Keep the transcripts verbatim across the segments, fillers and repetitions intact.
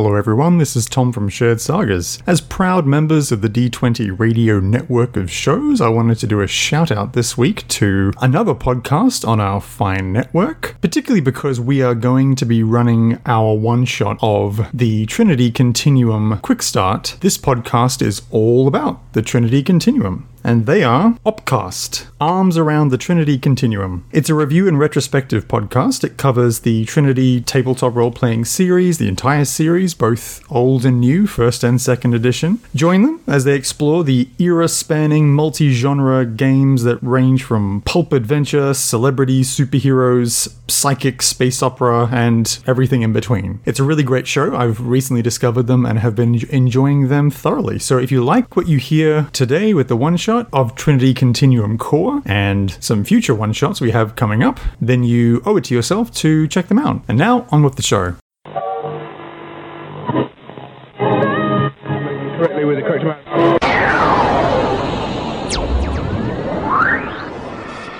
Hello everyone, this is Tom from Shared Sagas. As proud members of the D twenty Radio Network of shows, I wanted to do a shout out this week to another podcast on our fine network, particularly because we are going to be running our one-shot of the Trinity Continuum Quick Start. This podcast is all about the Trinity Continuum. And they are Opcast, Arms Around the Trinity Continuum. It's a review and retrospective podcast. It covers the Trinity tabletop role-playing series, the entire series, both old and new, first and second edition. Join them as they explore the era-spanning multi-genre games that range from pulp adventure, celebrity, superheroes, psychic, space opera, and everything in between. It's a really great show. I've recently discovered them and have been enjoying them thoroughly. So if you like what you hear today with the one shot of Trinity Continuum Core and some future one-shots we have coming up, then you owe it to yourself to check them out. And now, on with the show. Correctly with the correct amount.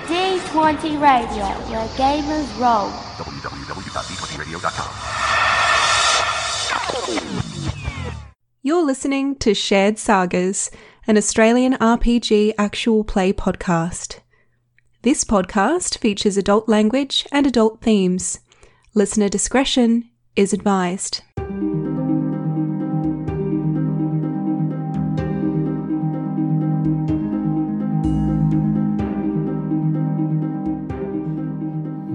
D twenty Radio, where gamers roll. w w w dot d twenty radio dot com. You're listening to Shared Sagas, an Australian R P G actual play podcast. This podcast features adult language and adult themes. Listener discretion is advised.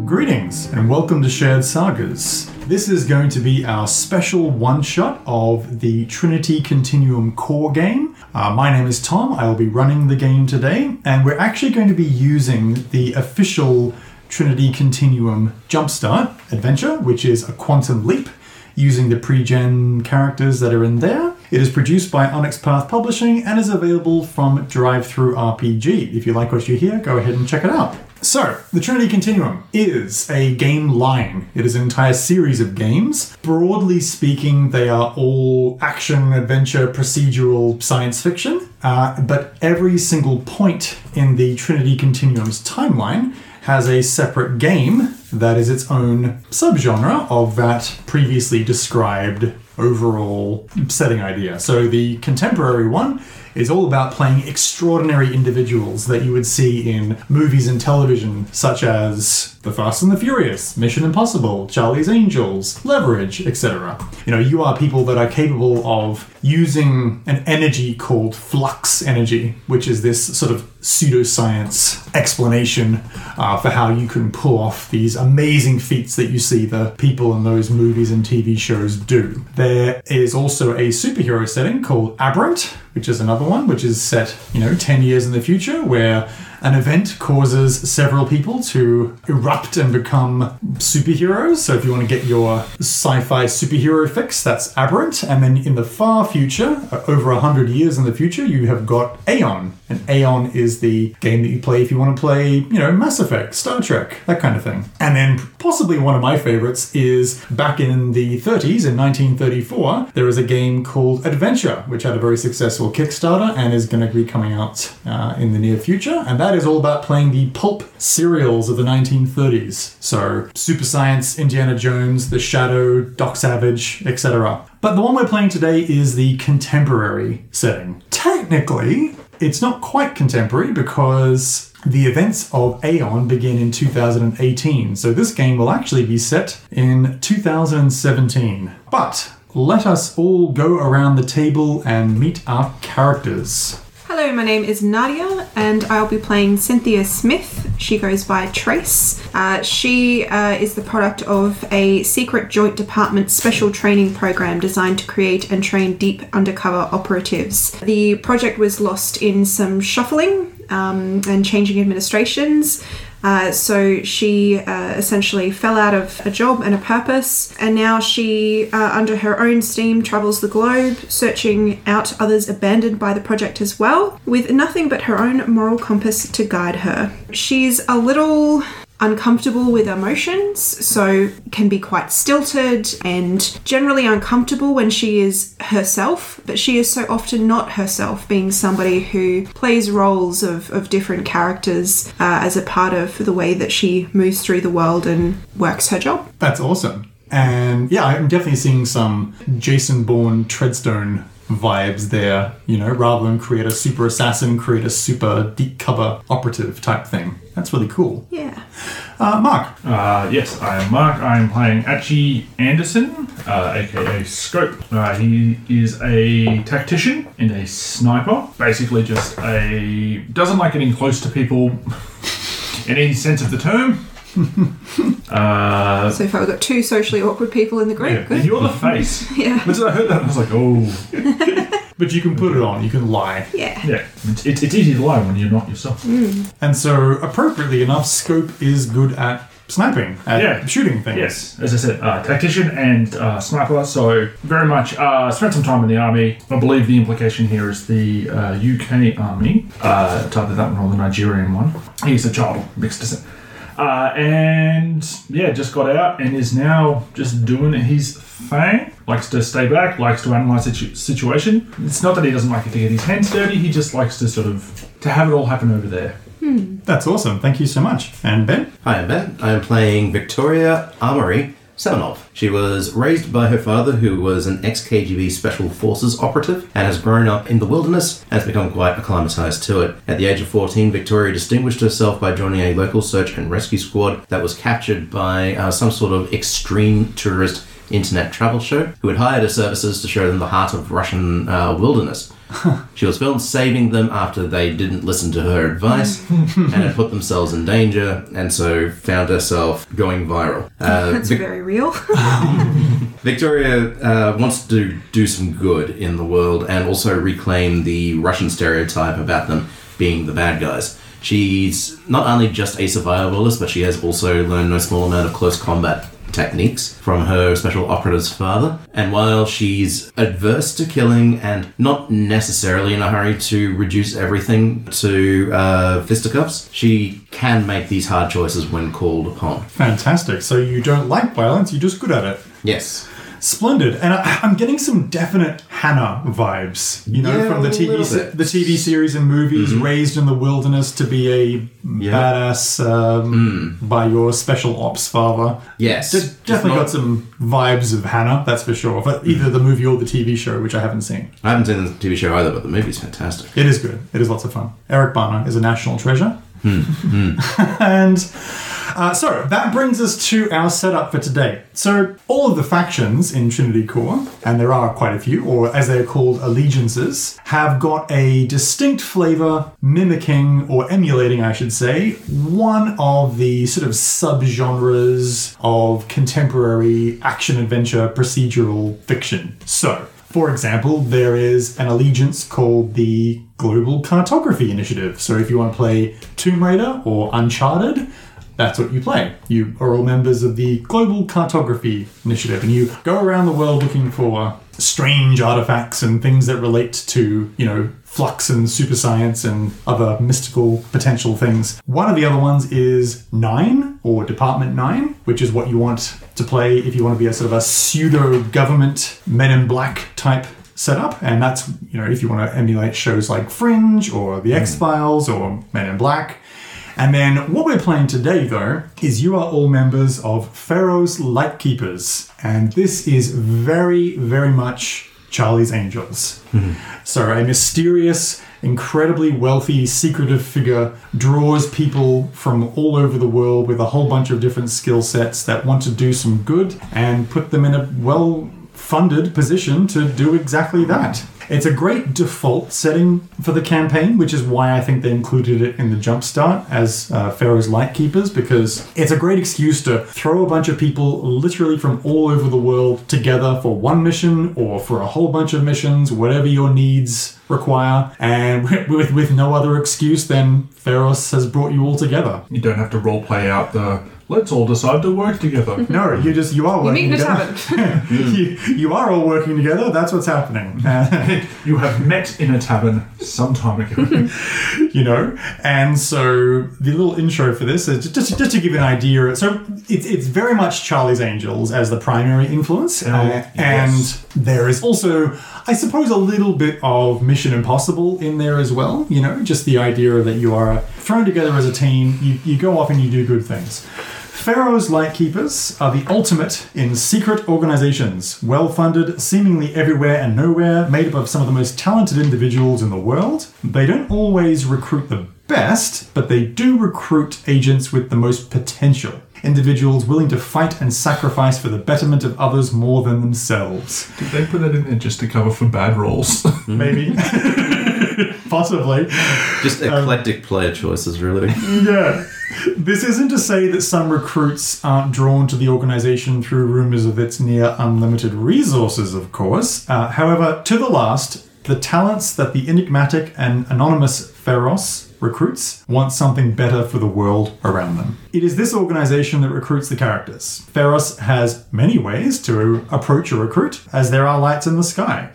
Greetings and welcome to Shared Sagas. This is going to be our special one-shot of the Trinity Continuum Core game. Uh, my name is Tom, I will be running the game today, and we're actually going to be using the official Trinity Continuum Jumpstart adventure, which is a quantum leap, using the pre-gen characters that are in there. It is produced by Onyx Path Publishing and is available from DriveThruRPG. If you like what you hear, go ahead and check it out. So, the Trinity Continuum is a game line. It is an entire series of games. Broadly speaking, they are all action, adventure, procedural, science fiction. Uh, but every single point in the Trinity Continuum's timeline has a separate game that is its own subgenre of that previously described overall setting idea. So the contemporary one is all about playing extraordinary individuals that you would see in movies and television, such as The Fast and the Furious, Mission Impossible, Charlie's Angels, Leverage, et cetera. You know, you are people that are capable of using an energy called flux energy, which is this sort of pseudoscience explanation uh, for how you can pull off these amazing feats that you see the people in those movies and T V shows do. There is also a superhero setting called Aberrant, which is another one, which is set, you know, ten years in the future, where an event causes several people to erupt and become superheroes. So if you want to get your sci-fi superhero fix, that's Aberrant. And then in the far future, over one hundred years in the future, you have got Aeon. And Aeon is the game that you play if you want to play, you know, Mass Effect, Star Trek, that kind of thing. And then possibly one of my favorites is back in the thirties, in nineteen thirty-four, there is a game called Adventure, which had a very successful Kickstarter and is going to be coming out uh, in the near future. And that is all about playing the pulp serials of the nineteen thirties. So Super Science, Indiana Jones, The Shadow, Doc Savage, et cetera. But the one we're playing today is the contemporary setting. Technically, it's not quite contemporary because the events of Aeon begin in two thousand eighteen. So this game will actually be set in two thousand seventeen. But let us all go around the table and meet our characters. Hello, my name is Nadia, and I'll be playing Cynthia Smith. She goes by Trace. Uh, she uh, is the product of a secret joint department special training program designed to create and train deep undercover operatives. The project was lost in some shuffling um, and changing administrations. Uh, so she uh, essentially fell out of a job and a purpose, and now she, uh, under her own steam, travels the globe, searching out others abandoned by the project as well, with nothing but her own moral compass to guide her. She's a little uncomfortable with emotions, so can be quite stilted and generally uncomfortable when she is herself, but she is so often not herself, being somebody who plays roles of, of different characters uh, as a part of the way that she moves through the world and works her job. That's awesome. And yeah, I'm definitely seeing some Jason Bourne Treadstone vibes there, you know, rather than create a super assassin, create a super deep cover operative type thing. That's really cool. Yeah. Uh, Mark. Uh, yes, I am Mark. I am playing Archie Anderson, uh, aka Scope. Uh, he is a tactician and a sniper. Basically just a... doesn't like getting close to people in any sense of the term. uh, so far we've got two socially awkward people in the group. Yeah. Good. You're the face. Yeah. But I heard that and I was like, oh. But you can put it on. You can lie. Yeah. Yeah. It's, it's easy to lie when you're not yourself. Mm. And so, appropriately enough, Scope is good at sniping, at yeah. shooting things. Yes. As I said, uh, tactician and uh, sniper. So, very much uh, spent some time in the army. I believe the implication here is the uh, U K army. Uh, it's either that one or the Nigerian one. He's a child mixed descent. Uh, and yeah, just got out and is now just doing his thing. Likes to stay back, likes to analyse the situ- situation. It's not that he doesn't like it to get his hands dirty, he just likes to sort of, to have it all happen over there. Hmm. That's awesome, thank you so much. And Ben? Hi, I'm Ben. I'm playing Victoria Armory Semenov. She was raised by her father, who was an ex-K G B Special Forces operative, and has grown up in the wilderness and has become quite acclimatized to it. At the age of fourteen, Victoria distinguished herself by joining a local search and rescue squad that was captured by uh, some sort of extreme tourist internet travel show, who had hired her services to show them the heart of Russian uh, wilderness. She was filmed saving them after they didn't listen to her advice and had put themselves in danger, and so found herself going viral. Uh, That's Vic- very real. Victoria uh, wants to do some good in the world and also reclaim the Russian stereotype about them being the bad guys. She's not only just a survivalist, but she has also learned no small amount of close combat techniques from her special operative's father, and while she's adverse to killing and not necessarily in a hurry to reduce everything to uh, fisticuffs, she can make these hard choices when called upon. Fantastic. So you don't like violence, you're just good at it. Yes. Splendid. And I, I'm getting some definite Hannah vibes, you know, yeah, from the T V se- the T V series and movies, mm-hmm. raised in the wilderness to be a yeah. badass um, mm. by your special ops father. Yes. De- definitely not- got some vibes of Hannah, that's for sure, for mm. either the movie or the T V show, which I haven't seen. I haven't seen the T V show either, but the movie's fantastic. It is good. It is lots of fun. Eric Bana is a national treasure. Mm. Mm. and... Uh, so, that brings us to our setup for today. So, all of the factions in Trinity Core, and there are quite a few, or as they are called, allegiances, have got a distinct flavour mimicking, or emulating, I should say, one of the sort of subgenres of contemporary action-adventure procedural fiction. So, for example, there is an allegiance called the Global Cartography Initiative. So, if you want to play Tomb Raider or Uncharted, that's what you play. You are all members of the Global Cartography Initiative, and you go around the world looking for strange artifacts and things that relate to, you know, flux and super science and other mystical potential things. One of the other ones is Nine, or Department Nine, which is what you want to play if you want to be a sort of a pseudo-government Men in Black type set up, and that's, you know, if you want to emulate shows like Fringe or The X-Files or Men in Black. And then what we're playing today, though, is you are all members of Pharos' Lightkeepers. And this is very, very much Charlie's Angels. Mm-hmm. So a mysterious, incredibly wealthy, secretive figure draws people from all over the world with a whole bunch of different skill sets that want to do some good and put them in a well-funded position to do exactly that. It's a great default setting for the campaign, which is why I think they included it in the jumpstart as uh, Pharos' Lightkeepers, because it's a great excuse to throw a bunch of people literally from all over the world together for one mission or for a whole bunch of missions, whatever your needs require, and with, with no other excuse than Pharos has brought you all together. You don't have to roleplay out the... let's all decide to work together. No, you just, you are working you together. you, you are all working together. That's what's happening. You have met in a tavern some time ago. You know, and so the little intro for this is just, just to give you an idea. So it's, it's very much Charlie's Angels as the primary influence. Oh, uh, yes. And there is also, I suppose, a little bit of Mission Impossible in there as well. You know, just the idea that you are thrown together as a team. You, you go off and you do good things. Pharos' Lightkeepers are the ultimate in secret organizations, well-funded, seemingly everywhere and nowhere, made up of some of the most talented individuals in the world. They don't always recruit the best, but they do recruit agents with the most potential. Individuals willing to fight and sacrifice for the betterment of others more than themselves. Did they put that in there just to cover for bad rolls? Maybe. Possibly. Just eclectic um, player choices, really. Yeah. This isn't to say that some recruits aren't drawn to the organisation through rumours of its near unlimited resources, of course. Uh, however, to the last, the talents that the enigmatic and anonymous Pharos recruits want something better for the world around them. It is this organisation that recruits the characters. Pharos has many ways to approach a recruit, as there are lights in the sky.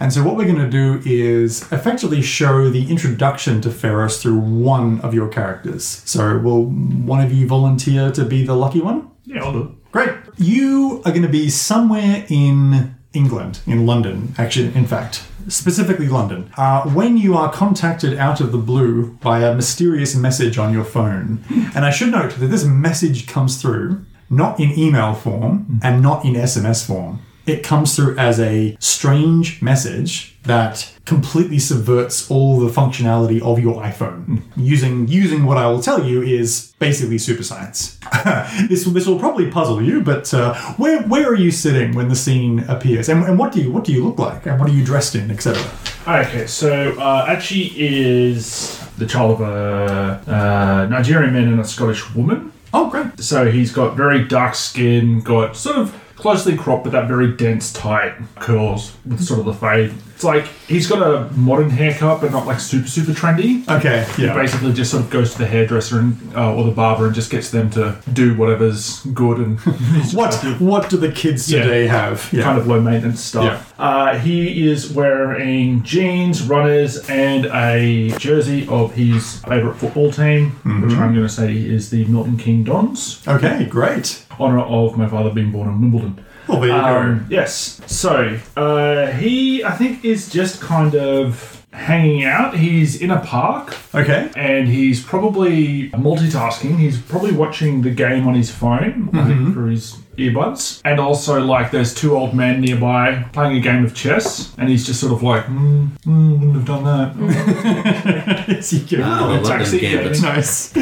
And so what we're going to do is effectively show the introduction to Pharos through one of your characters. So will one of you volunteer to be the lucky one? Yeah, I'll do. Great. You are going to be somewhere in England, in London, actually, in fact. Specifically London. Uh, when you are contacted out of the blue by a mysterious message on your phone, and I should note that this message comes through not in email form and not in S M S form. It comes through as a strange message that completely subverts all the functionality of your iPhone. Using using what I will tell you is basically super science. This this will probably puzzle you, but uh, where where are you sitting when the scene appears, and, and what do you what do you look like, and what are you dressed in, et cetera. Okay, so uh, Archie is the child of a uh, Nigerian man and a Scottish woman. Oh, great! So he's got very dark skin, got sort of closely cropped, but that very dense, tight curls with sort of the fade. It's like he's got a modern haircut, but not like super, super trendy. Okay, yeah. He basically just sort of goes to the hairdresser and uh, or the barber and just gets them to do whatever's good. And what what do the kids today yeah, have? Yeah. Kind of low maintenance stuff. Yeah. Uh, he is wearing jeans, runners, and a jersey of his favourite football team, mm-hmm. which I'm going to say is the Milton Keynes Dons. Okay, great. Honour of my father being born in Wimbledon. Well, there you um, go. Yes. So, uh, he, I think, is just kind of hanging out. He's in a park. Okay. And he's probably multitasking. He's probably watching the game on his phone, mm-hmm. I think, through his earbuds. And also, like, there's two old men nearby playing a game of chess. And he's just sort of like, mm, mm wouldn't have done that. Yes, you can. Oh, it's actually yeah, nice.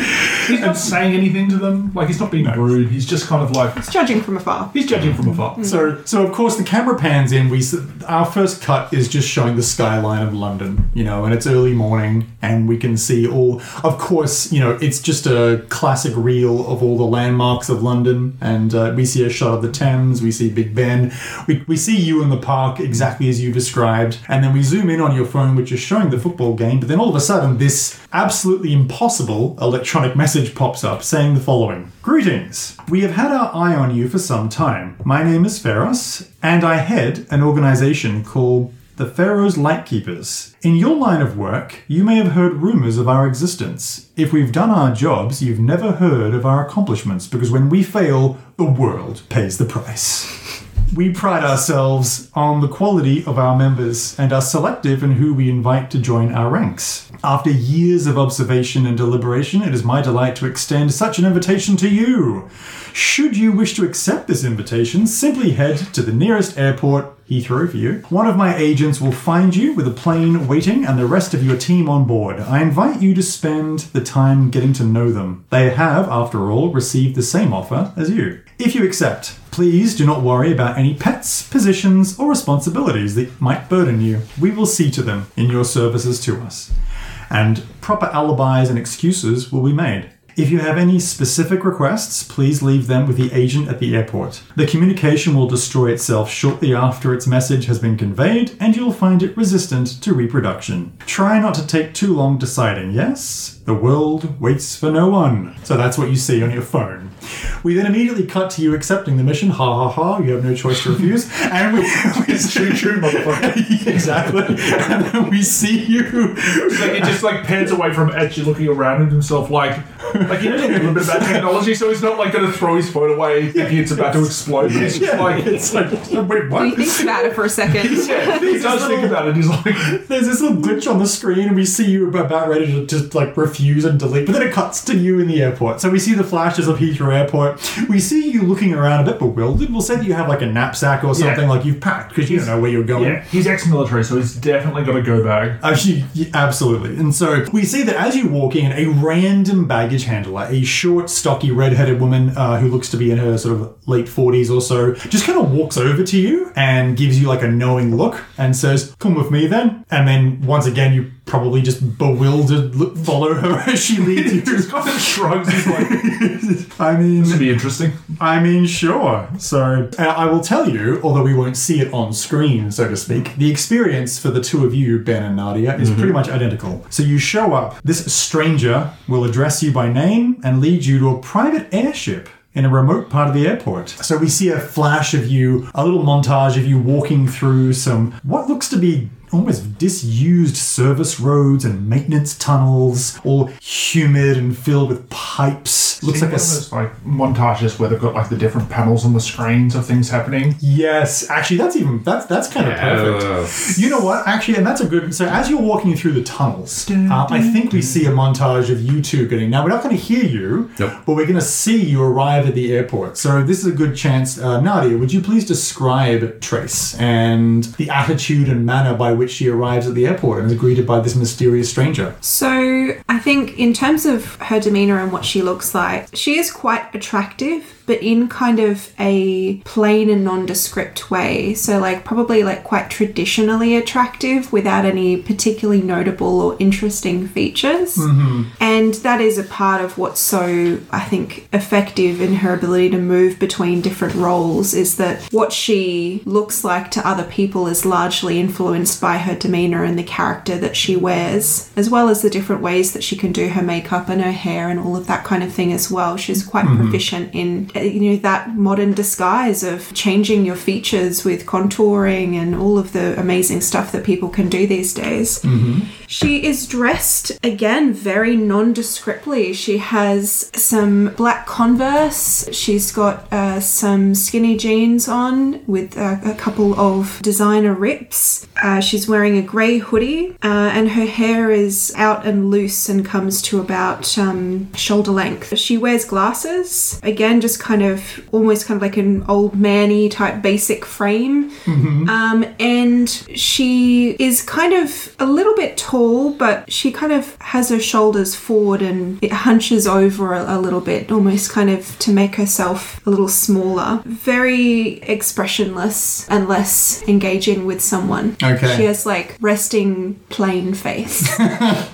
He's not saying anything to them. Like, he's not being no. rude. He's just kind of like... He's judging from afar. He's judging from afar. Mm. So, so of course, the camera pans in. We Our first cut is just showing the skyline of London, you know, and it's early morning and we can see all... Of course, you know, it's just a classic reel of all the landmarks of London. And uh, we see a shot of the Thames, we see Big Ben, we we see you in the park exactly as you described, and then we zoom in on your phone, which is showing the football game, but then all of a sudden this absolutely impossible electronic message pops up saying the following. Greetings! We have had our eye on you for some time. My name is Pharos, and I head an organization called the Pharos' Lightkeepers. In your line of work, you may have heard rumours of our existence. If we've done our jobs, you've never heard of our accomplishments, because when we fail, the world pays the price. We pride ourselves on the quality of our members and are selective in who we invite to join our ranks. After years of observation and deliberation, it is my delight to extend such an invitation to you. Should you wish to accept this invitation, simply head to the nearest airport, Heathrow for you. One of my agents will find you with a plane waiting and the rest of your team on board. I invite you to spend the time getting to know them. They have, after all, received the same offer as you. If you accept, please do not worry about any pets, positions, or responsibilities that might burden you. We will see to them in your services to us. And proper alibis and excuses will be made. If you have any specific requests, please leave them with the agent at the airport. The communication will destroy itself shortly after its message has been conveyed, and you'll find it resistant to reproduction. Try not to take too long deciding, yes? The world waits for no one. So that's what you see on your phone. We then immediately cut to you accepting the mission. Ha ha ha, you have no choice to refuse. And we... It's true, true, motherfucker. Exactly. And then we see you. It's like, it just like pans away from Edgy looking around at himself like... Like, he knows a little bit about technology, so he's not, like, going to throw his phone away thinking it's about to explode. It's just yeah, like, it's like, wait, what? He thinks about it for a second. Yeah, he does little, think about it. He's like... There's this little glitch on the screen, and we see you about ready to just, like, refuse and delete, but then it cuts to you in the airport. So we see the flashes of Heathrow Airport. We see you looking around a bit bewildered. We'll say that you have, like, a knapsack or something, yeah. like, you've packed, because you don't know where you're going. Yeah, he's ex-military, so he's definitely got a go bag. Actually, yeah, absolutely. And so we see that as you walk in, a random baggage handler, a short, stocky, red-headed woman uh, who looks to be in her sort of late forties or so, just kind of walks over to you and gives you, like, a knowing look and says, "Come with me, then." And then, once again, you probably just bewildered look, follow her as she leads you. Just kind of shrugs. He's like, I mean... This would be interesting. I mean, sure. So, uh, I will tell you, although we won't see it on screen, so to speak, the experience for the two of you, Ben and Nadia, is mm-hmm. pretty much identical. So you show up. This stranger will address you by name and lead you to a private airship in a remote part of the airport. So we see a flash of you, a little montage of you walking through some, what looks to be almost disused service roads and maintenance tunnels, all humid and filled with pipes. Looks See, like a s- like montages where they've got like the different panels on the screens of things happening. Yes, actually, that's even that's that's kind of yeah. perfect. You know what? Actually, and that's a good. So as you're walking through the tunnels, dun, dun, uh, I think we see a montage of you two getting. Now we're not going to hear you, nope. but we're going to see you arrive at the airport. So this is a good chance. Uh, Nadia, would you please describe Trace and the attitude and manner by which which she arrives at the airport and is greeted by this mysterious stranger? So I think in terms of her demeanour and what she looks like, she is quite attractive, but in kind of a plain and nondescript way. So like probably like quite traditionally attractive without any particularly notable or interesting features. Mm-hmm. And that is a part of what's so, I think, effective in her ability to move between different roles, is that what she looks like to other people is largely influenced by her demeanour and the character that she wears, as well as the different ways that she can do her makeup and her hair and all of that kind of thing as well. She's quite mm-hmm. proficient in you know, that modern disguise of changing your features with contouring and all of the amazing stuff that people can do these days. Mm-hmm. She is dressed, again, very nondescriptly. She has some black Converse. She's got uh, some skinny jeans on with uh, a couple of designer rips. Uh, she's wearing a grey hoodie uh, and her hair is out and loose and comes to about um, shoulder length. She wears glasses, again, just kind of almost kind of like an old man-y type basic frame. Mm-hmm. Um, and she is kind of a little bit tall, but she kind of has her shoulders forward and it hunches over a, a little bit, almost kind of to make herself a little smaller. Very expressionless and less engaging with someone. Okay. She has like resting plain face.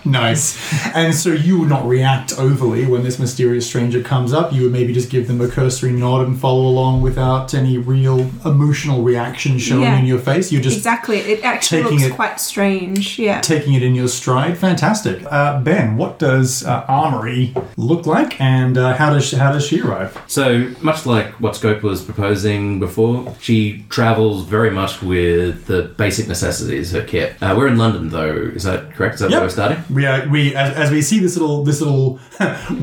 Nice. And so you would not react overly when this mysterious stranger comes up. You would maybe just give them a cursory nod and follow along without any real emotional reaction showing yeah. in your face. You're just exactly. It actually looks it, quite strange. Yeah. Taking it in your stride. Fantastic. Uh, Ben, what does uh, Armory look like, and uh, how does she, how does she arrive? So much like what Scope was proposing before, she travels very much with the basic necessities, her kit. Uh, we're in London, though. Is that correct? Is that yep. where we're starting? We are, we as, as we see this little this little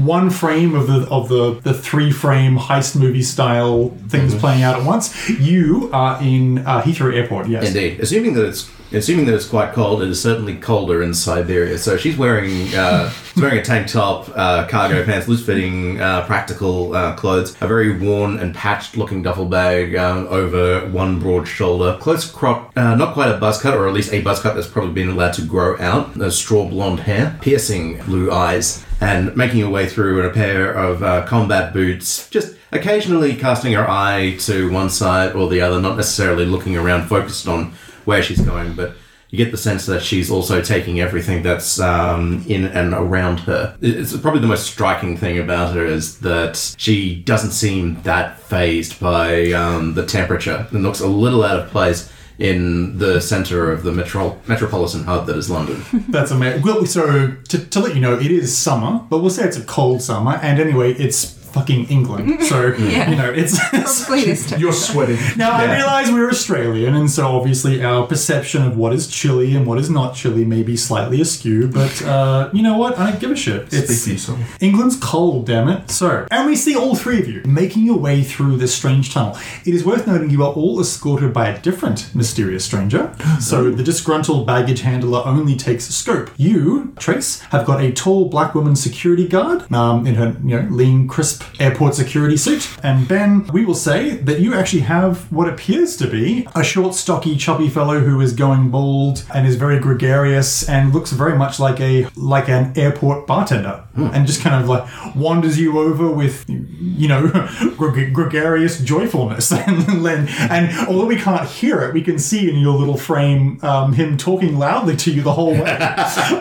one frame of the of the the three frame heist movie style things mm-hmm. playing out at once. You are in uh, Heathrow Airport, yes. Indeed. Assuming that it's assuming that it's quite cold, it is certainly colder in Siberia. So she's wearing uh, she's wearing a tank top, uh, cargo pants, loose fitting, uh, practical uh, clothes, a very worn and patched looking duffel bag um, over one broad shoulder, close crop, uh, not quite a buzz cut, or at least a buzz cut that's probably been allowed to grow out, uh, straw blonde hair, piercing blue eyes, and making her way through in a pair of uh, combat boots, just occasionally casting her eye to one side or the other, not necessarily looking around focused on where she's going, but you get the sense that she's also taking everything that's um, in and around her. It's probably the most striking thing about her is that she doesn't seem that phased by um, the temperature and looks a little out of place in the centre of the metro- metropolitan hub that is London. That's amazing. Well, so, to, to let you know, it is summer, but we'll say it's a cold summer, and anyway, it's fucking England. So, yeah. you know, it's... it's you're sweating. Now, yeah. I realise we're Australian, and so obviously our perception of what is chilly and what is not chilly may be slightly askew, but uh, you know what? I don't give a shit. It's useful. England's cold, damn it. So, and we see all three of you making your way through this strange tunnel. It is worth noting you are all escorted by a different mysterious stranger. So the disgruntled baggage handler only takes Scope. You, Trace, have got a tall black woman security guard um, in her, you know, lean, crisp airport security suit. And Ben, we will say that you actually have what appears to be a short, stocky, chubby fellow who is going bald and is very gregarious and looks very much like a like an airport bartender mm. and just kind of like wanders you over with, you know, gre- gregarious joyfulness. and, and, and although we can't hear it, we can see in your little frame um, him talking loudly to you the whole way,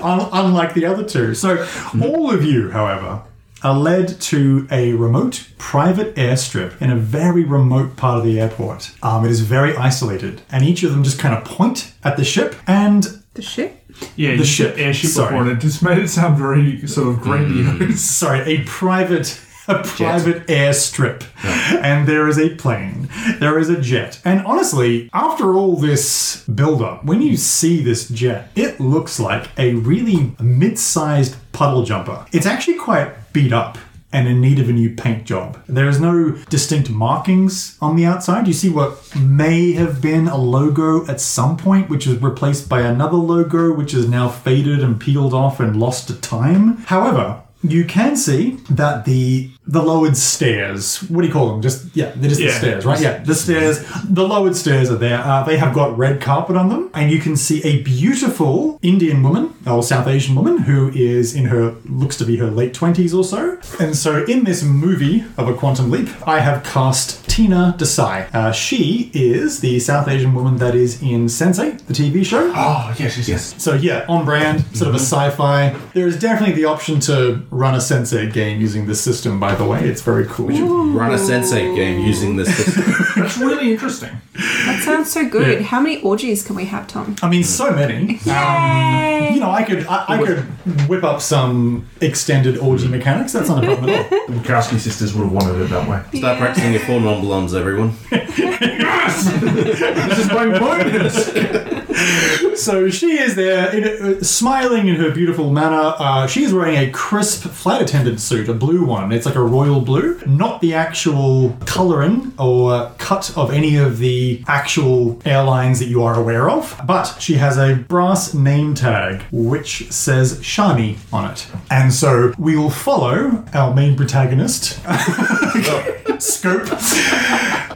un- unlike the other two. So mm. all of you, however, are led to a remote private airstrip in a very remote part of the airport. Um, it is very isolated, and each of them just kind of point at the ship and... The ship? Yeah, the you ship. Airship Sorry. Before, and it just made it sound very sort of grandiose. Sorry, a private... A private jet. airstrip. Yeah. And there is a plane. There is a jet. And honestly, after all this build-up, when you see this jet, it looks like a really mid-sized puddle jumper. It's actually quite beat up and in need of a new paint job. There is no distinct markings on the outside. You see what may have been a logo at some point, which was replaced by another logo, which is now faded and peeled off and lost to time. However, you can see that the the lowered stairs, what do you call them? Just yeah, they're just yeah. the stairs, right? Yeah, the stairs, the lowered stairs are there. Uh, they have got red carpet on them, and you can see a beautiful Indian woman or South Asian woman who is in her looks to be her late twenties or so. And so, in this movie of A Quantum Leap, I have cast Tina Desai. Uh, she is the South Asian woman that is in Sense eight, the T V show. Oh yes, yes, yes. So yeah, on brand, sort mm-hmm. of a sci-fi. There is definitely the option to run a Sense eight game using this system, by the way. It's very cool. We should run a Sense eight game using this system. That's really interesting. That sounds so good. Yeah. How many orgies can we have, Tom? I mean, so many. Yay! Um, you know, I could I, I could whip up some extended orgy mechanics. That's not a problem at all. The Bukowski sisters would have wanted it that way. Yeah. Start practicing your four non-blondes, everyone. Yes! This is my bonus! So she is there, in, uh, smiling in her beautiful manner. Uh, she is wearing a crisp flight attendant suit, a blue one. It's like a royal blue. Not the actual colouring or cut of any of the actual airlines that you are aware of, but she has a brass name tag which says Shani on it. And so we will follow our main protagonist, Scope,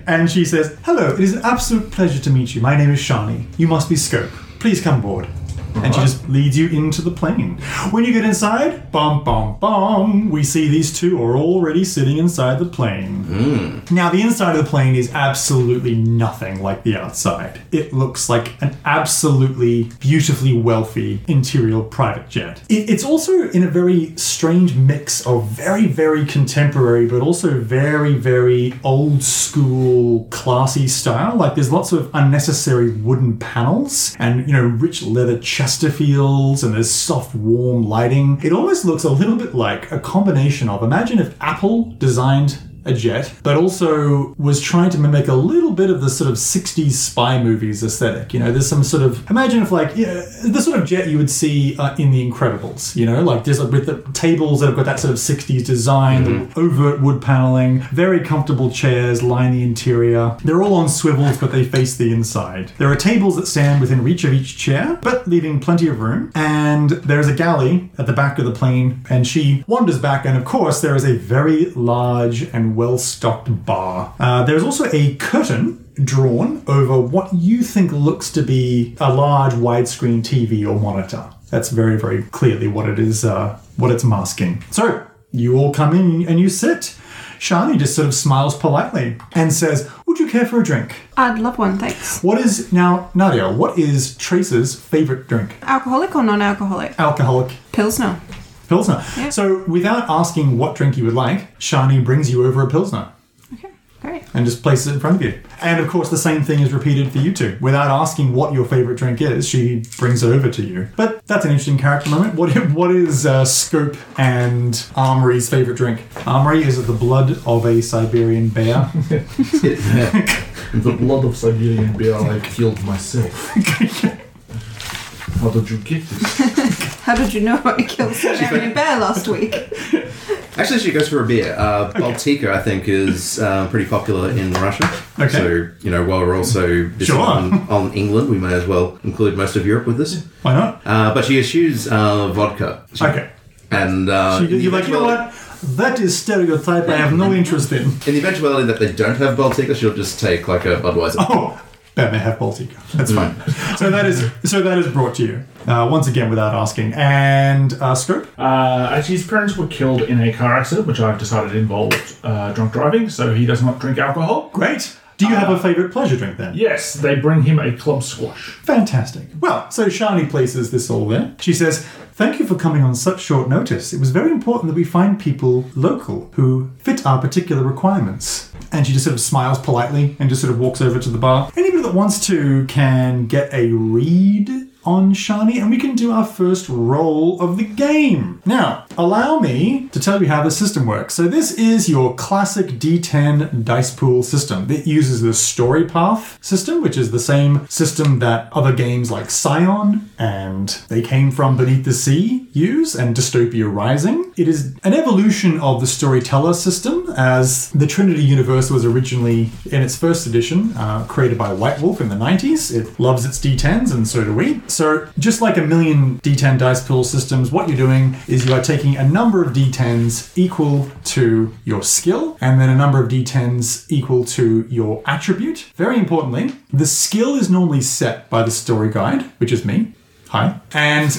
and she says, "Hello, it is an absolute pleasure to meet you. My name is Shani. You must be Scope. Please come aboard." And she just leads you into the plane. When you get inside, bum, bum, bum, we see these two are already sitting inside the plane. Mm. Now, the inside of the plane is absolutely nothing like the outside. It looks like an absolutely beautifully wealthy imperial private jet. It, it's also in a very strange mix of very, very contemporary, but also very, very old school, classy style. Like, there's lots of unnecessary wooden panels and, you know, rich leather chest Chesterfields, and there's soft, warm lighting. It almost looks a little bit like a combination of, imagine if Apple designed a jet, but also was trying to mimic a little bit of the sort of sixties spy movies aesthetic. You know, there's some sort of, imagine if like, yeah, the sort of jet you would see uh, in The Incredibles, you know, like there's with the tables that have got that sort of sixties design, mm-hmm. the overt wood paneling, very comfortable chairs line the interior. They're all on swivels, but they face the inside. There are tables that stand within reach of each chair, but leaving plenty of room. And there's a galley at the back of the plane, and she wanders back. And of course, there is a very large and well-stocked bar. Uh, there's also a curtain drawn over what you think looks to be a large widescreen T V or monitor. That's very, very clearly what it is, uh, what it's masking. So you all come in and you sit. Shani just sort of smiles politely and says, "Would you care for a drink?" I'd love one, thanks. What is, now, Nadia, what is Trace's favourite drink? Alcoholic or non-alcoholic? Alcoholic. Pilsner. Pilsner. Yeah. So without asking what drink you would like, Shani brings you over a Pilsner. Okay. Okay. And just places it in front of you. And of course the same thing is repeated for you two. Without asking what your favourite drink is, she brings it over to you. But that's an interesting character moment. What What is uh, Scope and Armory's favourite drink? Armory is the blood of a Siberian bear. Yeah. The blood of Siberian bear I killed myself. How did you get this? How did you know I killed Siberian bear last week? Actually, she goes for a beer. Uh, okay. Baltika, I think, is uh, pretty popular in Russia. Okay. So, you know, while we're also sure. on, on England, we may as well include most of Europe with this. Why not? Uh, but she eschews uh, vodka. She, okay. And uh, so you're like, you know what? That is stereotype I have no interest in. In the eventuality that they don't have Baltika, she'll just take, like, a Budweiser. Oh! That may have Baltica. That's fine. so that is so that is brought to you uh, once again without asking. And uh, Scope, uh, as his parents were killed in a car accident, which I've decided involved uh, drunk driving, so he does not drink alcohol. Great. Do you uh, have a favourite pleasure drink then? Yes, they bring him a club squash. Fantastic. Well, so Shani places this all there. She says, "Thank you for coming on such short notice. It was very important that we find people local who fit our particular requirements." And she just sort of smiles politely and just sort of walks over to the bar. Anybody that wants to can get a read on Shani, and we can do our first roll of the game. Now, allow me to tell you how the system works. So this is your classic D ten dice pool system. It uses the story path system, which is the same system that other games like Scion and They Came From Beneath the Sea use, and Dystopia Rising. It is an evolution of the storyteller system, as the Trinity universe was originally in its first edition, uh, created by White Wolf in the nineties. It loves its D tens, and so do we. So just like a million D ten dice pool systems, what you're doing is you are taking a number of D tens equal to your skill, and then a number of D tens equal to your attribute. Very importantly, the skill is normally set by the story guide, which is me. Hi. And,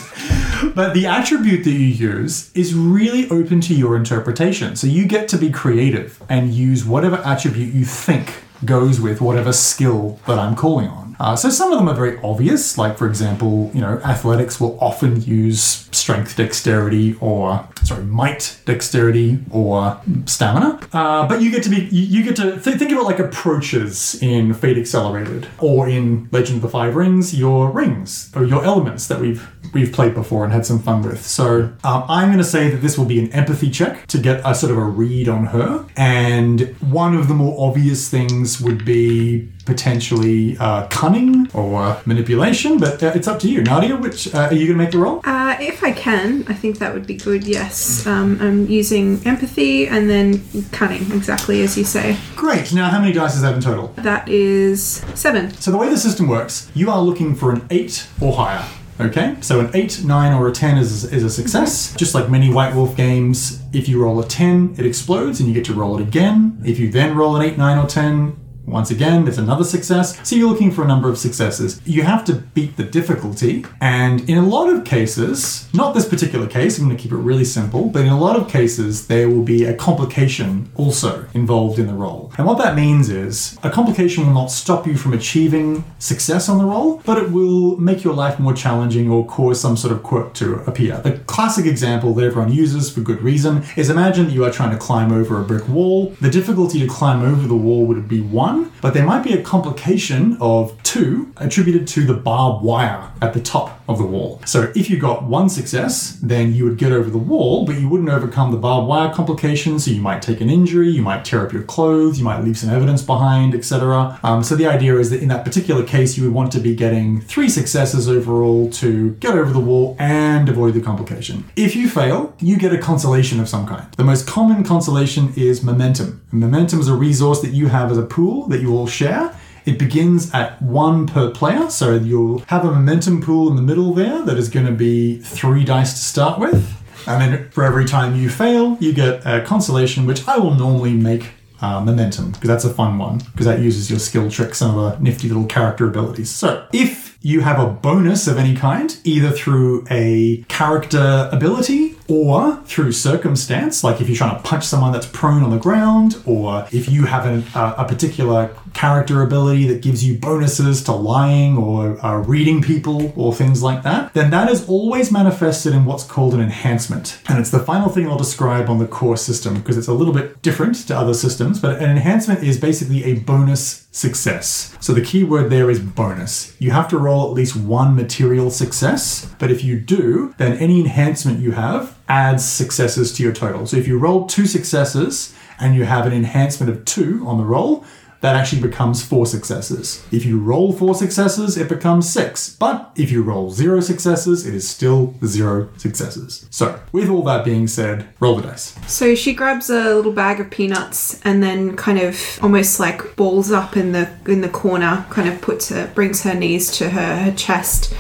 but the attribute that you use is really open to your interpretation. So you get to be creative and use whatever attribute you think goes with whatever skill that I'm calling on. Uh, so some of them are very obvious, like, for example, you know, athletics will often use strength dexterity or, sorry, might dexterity or stamina. Uh, but you get to be, you, you get to, th- think about like approaches in Fate Accelerated or in Legend of the Five Rings, your rings or your elements that we've we've played before and had some fun with. So um, I'm going to say that this will be an empathy check to get a sort of a read on her. And one of the more obvious things would be potentially uh, cunning or uh, manipulation, but uh, it's up to you. Nadia, which uh, are you going to make the roll? Uh, if I can, I think that would be good, yes. Um, I'm using empathy and then cunning, exactly as you say. Great. Now, how many dice is that in total? That is seven. So the way the system works, you are looking for an eight or higher. Okay, so an eight, nine, or a ten is, is a success. Just like many White Wolf games, if you roll a ten, it explodes and you get to roll it again. If you then roll an eight, nine, or ten, once again, there's another success. So you're looking for a number of successes. You have to beat the difficulty. And in a lot of cases, not this particular case, I'm going to keep it really simple, but in a lot of cases, there will be a complication also involved in the roll. And what that means is a complication will not stop you from achieving success on the roll, but it will make your life more challenging or cause some sort of quirk to appear. The classic example that everyone uses for good reason is imagine that you are trying to climb over a brick wall. The difficulty to climb over the wall would be one, but there might be a complication of two attributed to the barbed wire at the top of the wall. So if you got one success, then you would get over the wall, but you wouldn't overcome the barbed wire complication. So you might take an injury, you might tear up your clothes, you might leave some evidence behind, et cetera. Um, so the idea is that in that particular case, you would want to be getting three successes overall to get over the wall and avoid the complication. If you fail, you get a consolation of some kind. The most common consolation is momentum. And momentum is a resource that you have as a pool that you all share. It begins at one per player, so you'll have a momentum pool in the middle there that is going to be three dice to start with. And then for every time you fail, you get a consolation, which I will normally make uh, momentum, because that's a fun one, because that uses your skill tricks and other nifty little character abilities. So if you have a bonus of any kind, either through a character ability or through circumstance, like if you're trying to punch someone that's prone on the ground, or if you have an, uh, a particular character ability that gives you bonuses to lying or uh, reading people or things like that, then that is always manifested in what's called an enhancement. And it's the final thing I'll describe on the core system because it's a little bit different to other systems, but an enhancement is basically a bonus success. So the key word there is bonus. You have to roll at least one material success, but if you do, then any enhancement you have adds successes to your total. So if you roll two successes and you have an enhancement of two on the roll, that actually becomes four successes. If you roll four successes, it becomes six. But if you roll zero successes, it is still zero successes. So, with all that being said, roll the dice. So she grabs a little bag of peanuts and then kind of almost like balls up in the in the corner, kind of puts her, brings her knees to her, her chest,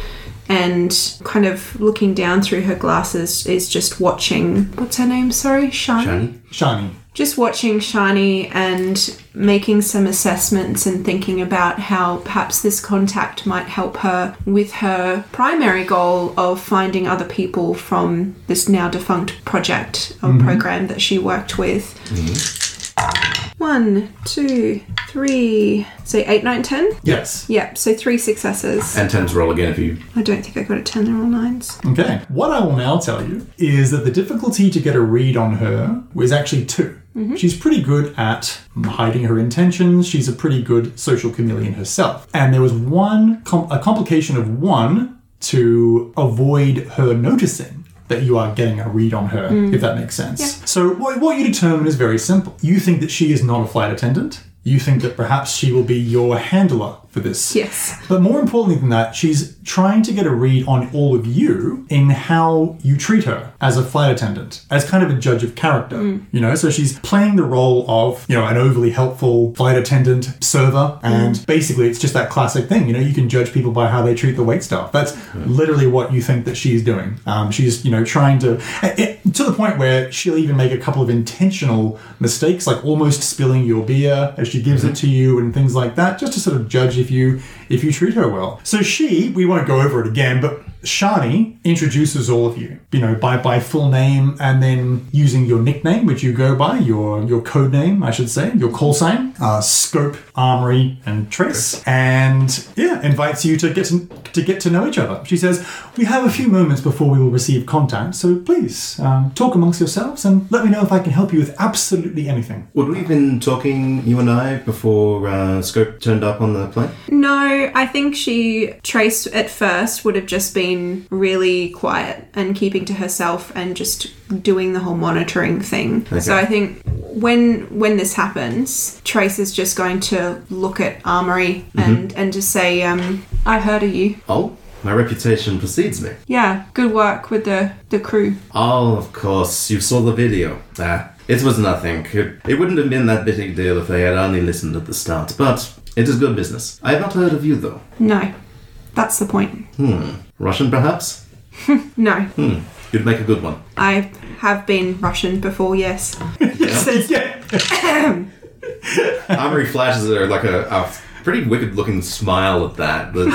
and kind of looking down through her glasses is just watching, what's her name, sorry? Shani? Shani. Just watching Shani and making some assessments and thinking about how perhaps this contact might help her with her primary goal of finding other people from this now defunct project or mm-hmm. program that she worked with. Mm-hmm. One, two, three, so eight, nine, ten? Yes. Yep, so three successes. And tens roll again if you... I don't think I got a ten, they're all nines. Okay. What I will now tell you is that the difficulty to get a read on her was actually two. Mm-hmm. She's pretty good at hiding her intentions. She's a pretty good social chameleon herself. And there was one, com- a complication of one to avoid her noticing that you are getting a read on her, mm. if that makes sense. Yeah. So what, what you determine is very simple. You think that she is not a flight attendant. You think that perhaps she will be your handler for this. Yes. But more importantly than that, she's trying to get a read on all of you in how you treat her as a flight attendant, as kind of a judge of character, mm. you know? So she's playing the role of, you know, an overly helpful flight attendant server. And mm. basically it's just that classic thing, you know, you can judge people by how they treat the waitstaff. That's mm. literally what you think that she's doing. Um, she's, you know, trying to, it, to the point where she'll even make a couple of intentional mistakes, like almost spilling your beer as she gives mm-hmm. it to you and things like that, just to sort of judge if you if you treat her well. So she, we won't go over it again, but Shani introduces all of you, you know, by, by full name and then using your nickname, which you go by, your your code name, I should say, your call sign, uh, Scope, Armory, and Trace, and yeah, invites you to get to, to get to know each other. She says, "We have a few moments before we will receive contact, so please um, talk amongst yourselves and let me know if I can help you with absolutely anything." Would we have been talking, you and I, before uh, Scope turned up on the plane? No, I think she, Trace at first would have just been really quiet and keeping to herself and just doing the whole monitoring thing. Okay. So I think when when this happens, Trace is just going to look at Armory and, mm-hmm. and just say, um, "I heard of you. Oh, my reputation precedes me. Yeah, good work with the, the crew." "Oh, of course. You saw the video. Ah, it was nothing. It, it wouldn't have been that big deal if they had only listened at the start. But it is good business. I have not heard of you, though." "No. That's the point." Hmm. "Russian, perhaps?" "No." Hmm. "You'd make a good one." "I have been Russian before, yes." Yes, yeah. yeah. Armory flashes her like a, a pretty wicked-looking smile at that. The,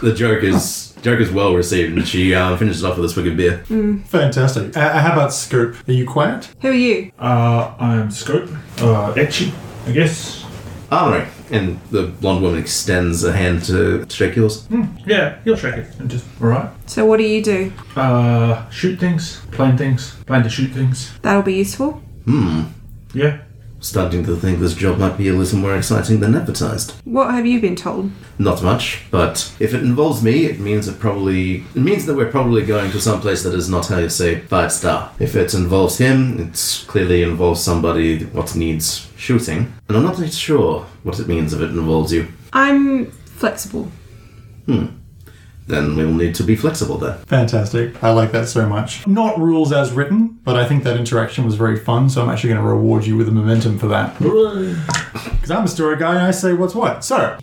the, the joke is... joke is well received, and she uh, finishes off with a swig of beer. Mm. Fantastic. Uh, how about Scope? Are you quiet? "Who are you?" Uh, I am Scope. Uh, Etchy, I guess. Armory. And the blonde woman extends a hand to shake yours. Mm, yeah, he'll shake it. And just, all right. "So what do you do?" Uh, shoot things. Plan things. Plan to shoot things. "That'll be useful?" Hmm. "Yeah." "Starting to think this job might be a little more exciting than advertised." "What have you been told?" "Not much, but if it involves me, it means it probably it means that we're probably going to some place that is not, how you say, five star. If it involves him, it clearly involves somebody what needs shooting, and I'm not really sure what it means if it involves you." "I'm flexible." Hmm. "Then we'll need to be flexible there." Fantastic. I like that so much. Not rules as written, but I think that interaction was very fun, so I'm actually going to reward you with a momentum for that. Because I'm a story guy and I say what's what. So,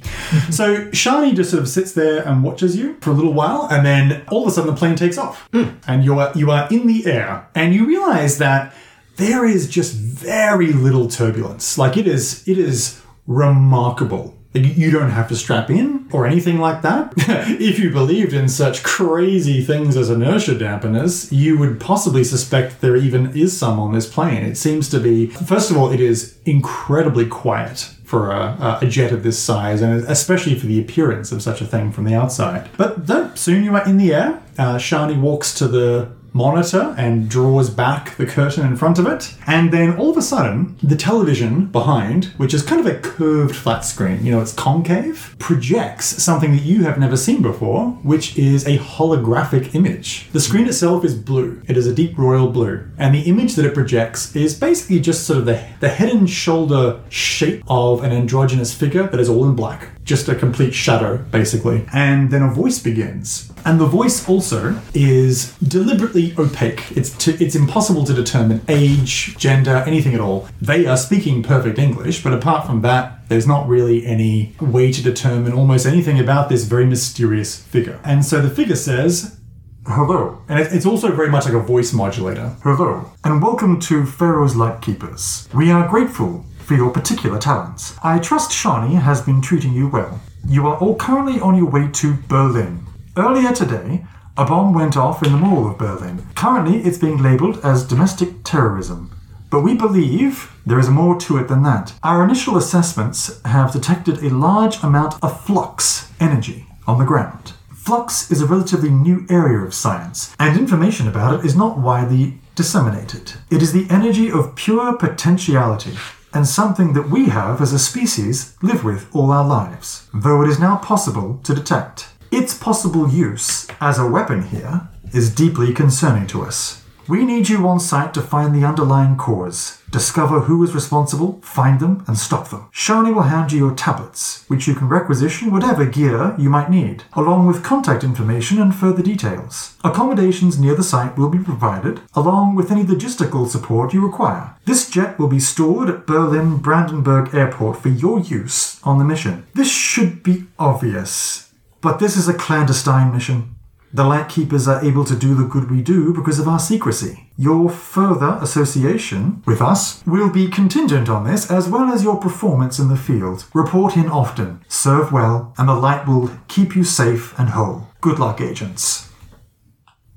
so Shani just sort of sits there and watches you for a little while, and then all of a sudden the plane takes off. Mm. And you are, you are in the air. And you realize that there is just very little turbulence. Like, it is, it is remarkable You don't have to strap in or anything like that. If you believed in such crazy things as inertia dampeners, you would possibly suspect there even is some on this plane. It seems to be, first of all, it is incredibly quiet for a, a jet of this size, and especially for the appearance of such a thing from the outside. But though, soon you are in the air. Uh, Shani walks to the monitor and draws back the curtain in front of it, and then all of a sudden the television behind, which is kind of a curved flat screen, you know, it's concave, projects something that you have never seen before, which is a holographic image. The screen itself is blue. It is a deep royal blue, and the image that it projects is basically just sort of the, the head and shoulder shape of an androgynous figure that is all in black. Just a complete shadow, basically. And then a voice begins. And the voice also is deliberately opaque. It's to, it's impossible to determine age, gender, anything at all. They are speaking perfect English, but apart from that, there's not really any way to determine almost anything about this very mysterious figure. And so the figure says, "Hello." And it's also very much like a voice modulator. "Hello, and welcome to Pharos' Lightkeepers. We are grateful for your particular talents. I trust Shani has been treating you well. You are all currently on your way to Berlin. Earlier today, a bomb went off in the Merle of Berlin. Currently, it's being labelled as domestic terrorism, but we believe there is more to it than that. Our initial assessments have detected a large amount of flux energy on the ground. Flux is a relatively new area of science, and information about it is not widely disseminated. It is the energy of pure potentiality, and something that we have as a species live with all our lives, though it is now possible to detect. Its possible use as a weapon here is deeply concerning to us. We need you on site to find the underlying cause, discover who is responsible, find them, and stop them. Shani will hand you your tablets, which you can requisition whatever gear you might need, along with contact information and further details. Accommodations near the site will be provided, along with any logistical support you require. This jet will be stored at Berlin Brandenburg Airport for your use on the mission. This should be obvious, but this is a clandestine mission. The Lightkeepers are able to do the good we do because of our secrecy. Your further association with us will be contingent on this, as well as your performance in the field. Report in often, serve well, and the Light will keep you safe and whole. Good luck, agents.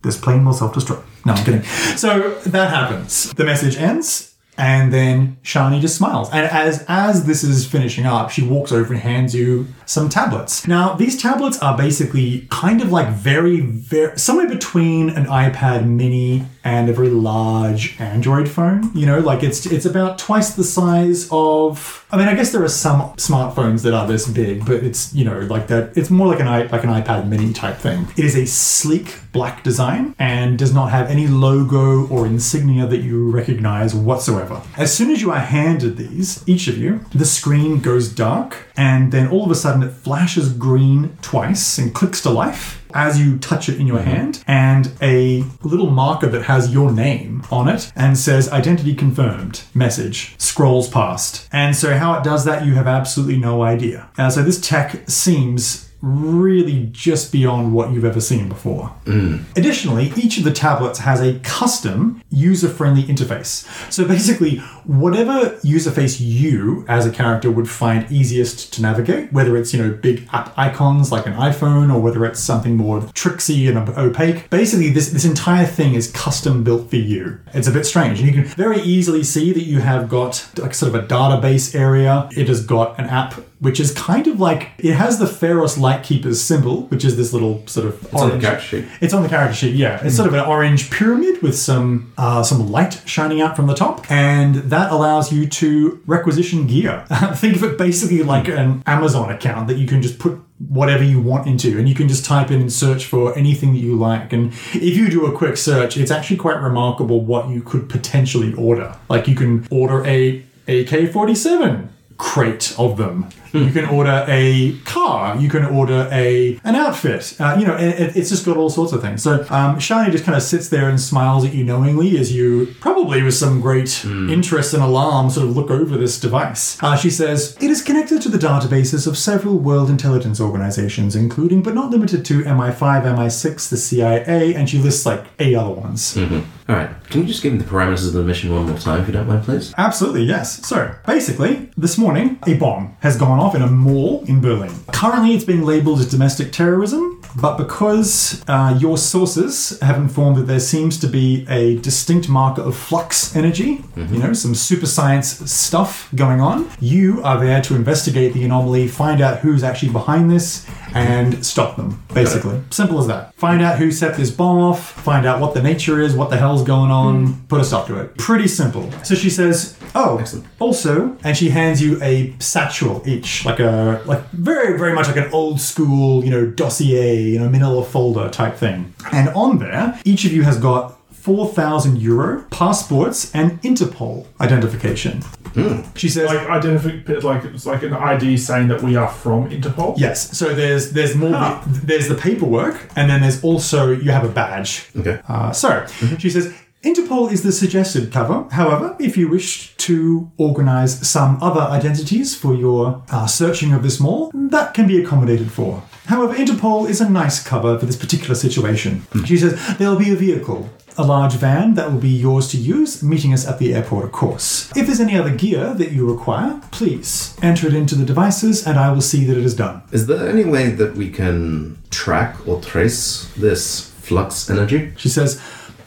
This plane will self-destruct." No, I'm kidding. So that happens. The message ends, and then Shani just smiles. And as as this is finishing up, she walks over and hands you some tablets. Now, these tablets are basically kind of like very, very... somewhere between an iPad mini and a very large Android phone. You know, like it's it's about twice the size of... I mean, I guess there are some smartphones that are this big, but it's, you know, like that... It's more like an, like an iPad mini type thing. It is a sleek black design and does not have any logo or insignia that you recognize whatsoever. As soon as you are handed these, each of you, the screen goes dark, and then all of a sudden it flashes green twice and clicks to life as you touch it in your hand, and a little marker that has your name on it and says "Identity confirmed," message, scrolls past. And so how it does that, you have absolutely no idea. Uh, so this tech seems really just beyond what you've ever seen before. Mm. Additionally, each of the tablets has a custom user-friendly interface. So basically, whatever user face you as a character would find easiest to navigate, whether it's, you know, big app icons like an iPhone, or whether it's something more tricksy and opaque, basically this, this entire thing is custom built for you. It's a bit strange. And you can very easily see that you have got like sort of a database area. It has got an app which is kind of like, it has the Pharos Lightkeepers symbol, which is this little sort of it's orange. It's on the character sheet. It's on the character sheet, yeah. It's mm. sort of an orange pyramid with some uh, some light shining out from the top, and that allows you to requisition gear. Think of it basically like an Amazon account that you can just put whatever you want into, and you can just type in and search for anything that you like. And if you do a quick search, it's actually quite remarkable what you could potentially order. Like you can order a A K forty-seven crate of them. You can order a car. You can order a an outfit. Uh, you know, it, it's just got all sorts of things. So um, Shani just kind of sits there and smiles at you knowingly as you, probably with some great mm. interest and alarm, sort of look over this device. Uh, she says, "It is connected to the databases of several world intelligence organizations, including but not limited to M I five, M I six, the C I A, and she lists like eight other ones. Mm-hmm. All right. Can you just give me the parameters of the mission one more time, if you don't mind, please? Absolutely, yes. So basically, this morning, a bomb has gone off off in a mall in Berlin. Currently, it's been labelled as domestic terrorism, but because uh, your sources have informed that there seems to be a distinct marker of flux energy, mm-hmm. you know, some super science stuff going on, you are there to investigate the anomaly, find out who's actually behind this, and stop them, basically. Okay. Simple as that. Find out who set this bomb off, find out what the nature is, what the hell's going on, mm. put a stop to it. Pretty simple. So she says, oh, excellent. Also, and she hands you a satchel each, like a, like very, very much like an old school, you know, dossier, you know, manila folder type thing. And on there, each of you has got four thousand euro, passports, and Interpol identification. Mm. She says, like identify, like it's like an I D saying that we are from Interpol. Yes. So there's there's more. Huh. There's the paperwork, and then there's also you have a badge. Okay. Uh, so mm-hmm. she says, Interpol is the suggested cover. However, if you wish to organise some other identities for your uh, searching of this mall, that can be accommodated for. However, Interpol is a nice cover for this particular situation. Mm. She says, there'll be a vehicle. A large van that will be yours to use, meeting us at the airport, of course. If there's any other gear that you require, please enter it into the devices and I will see that it is done. Is there any way that we can track or trace this flux energy? She says,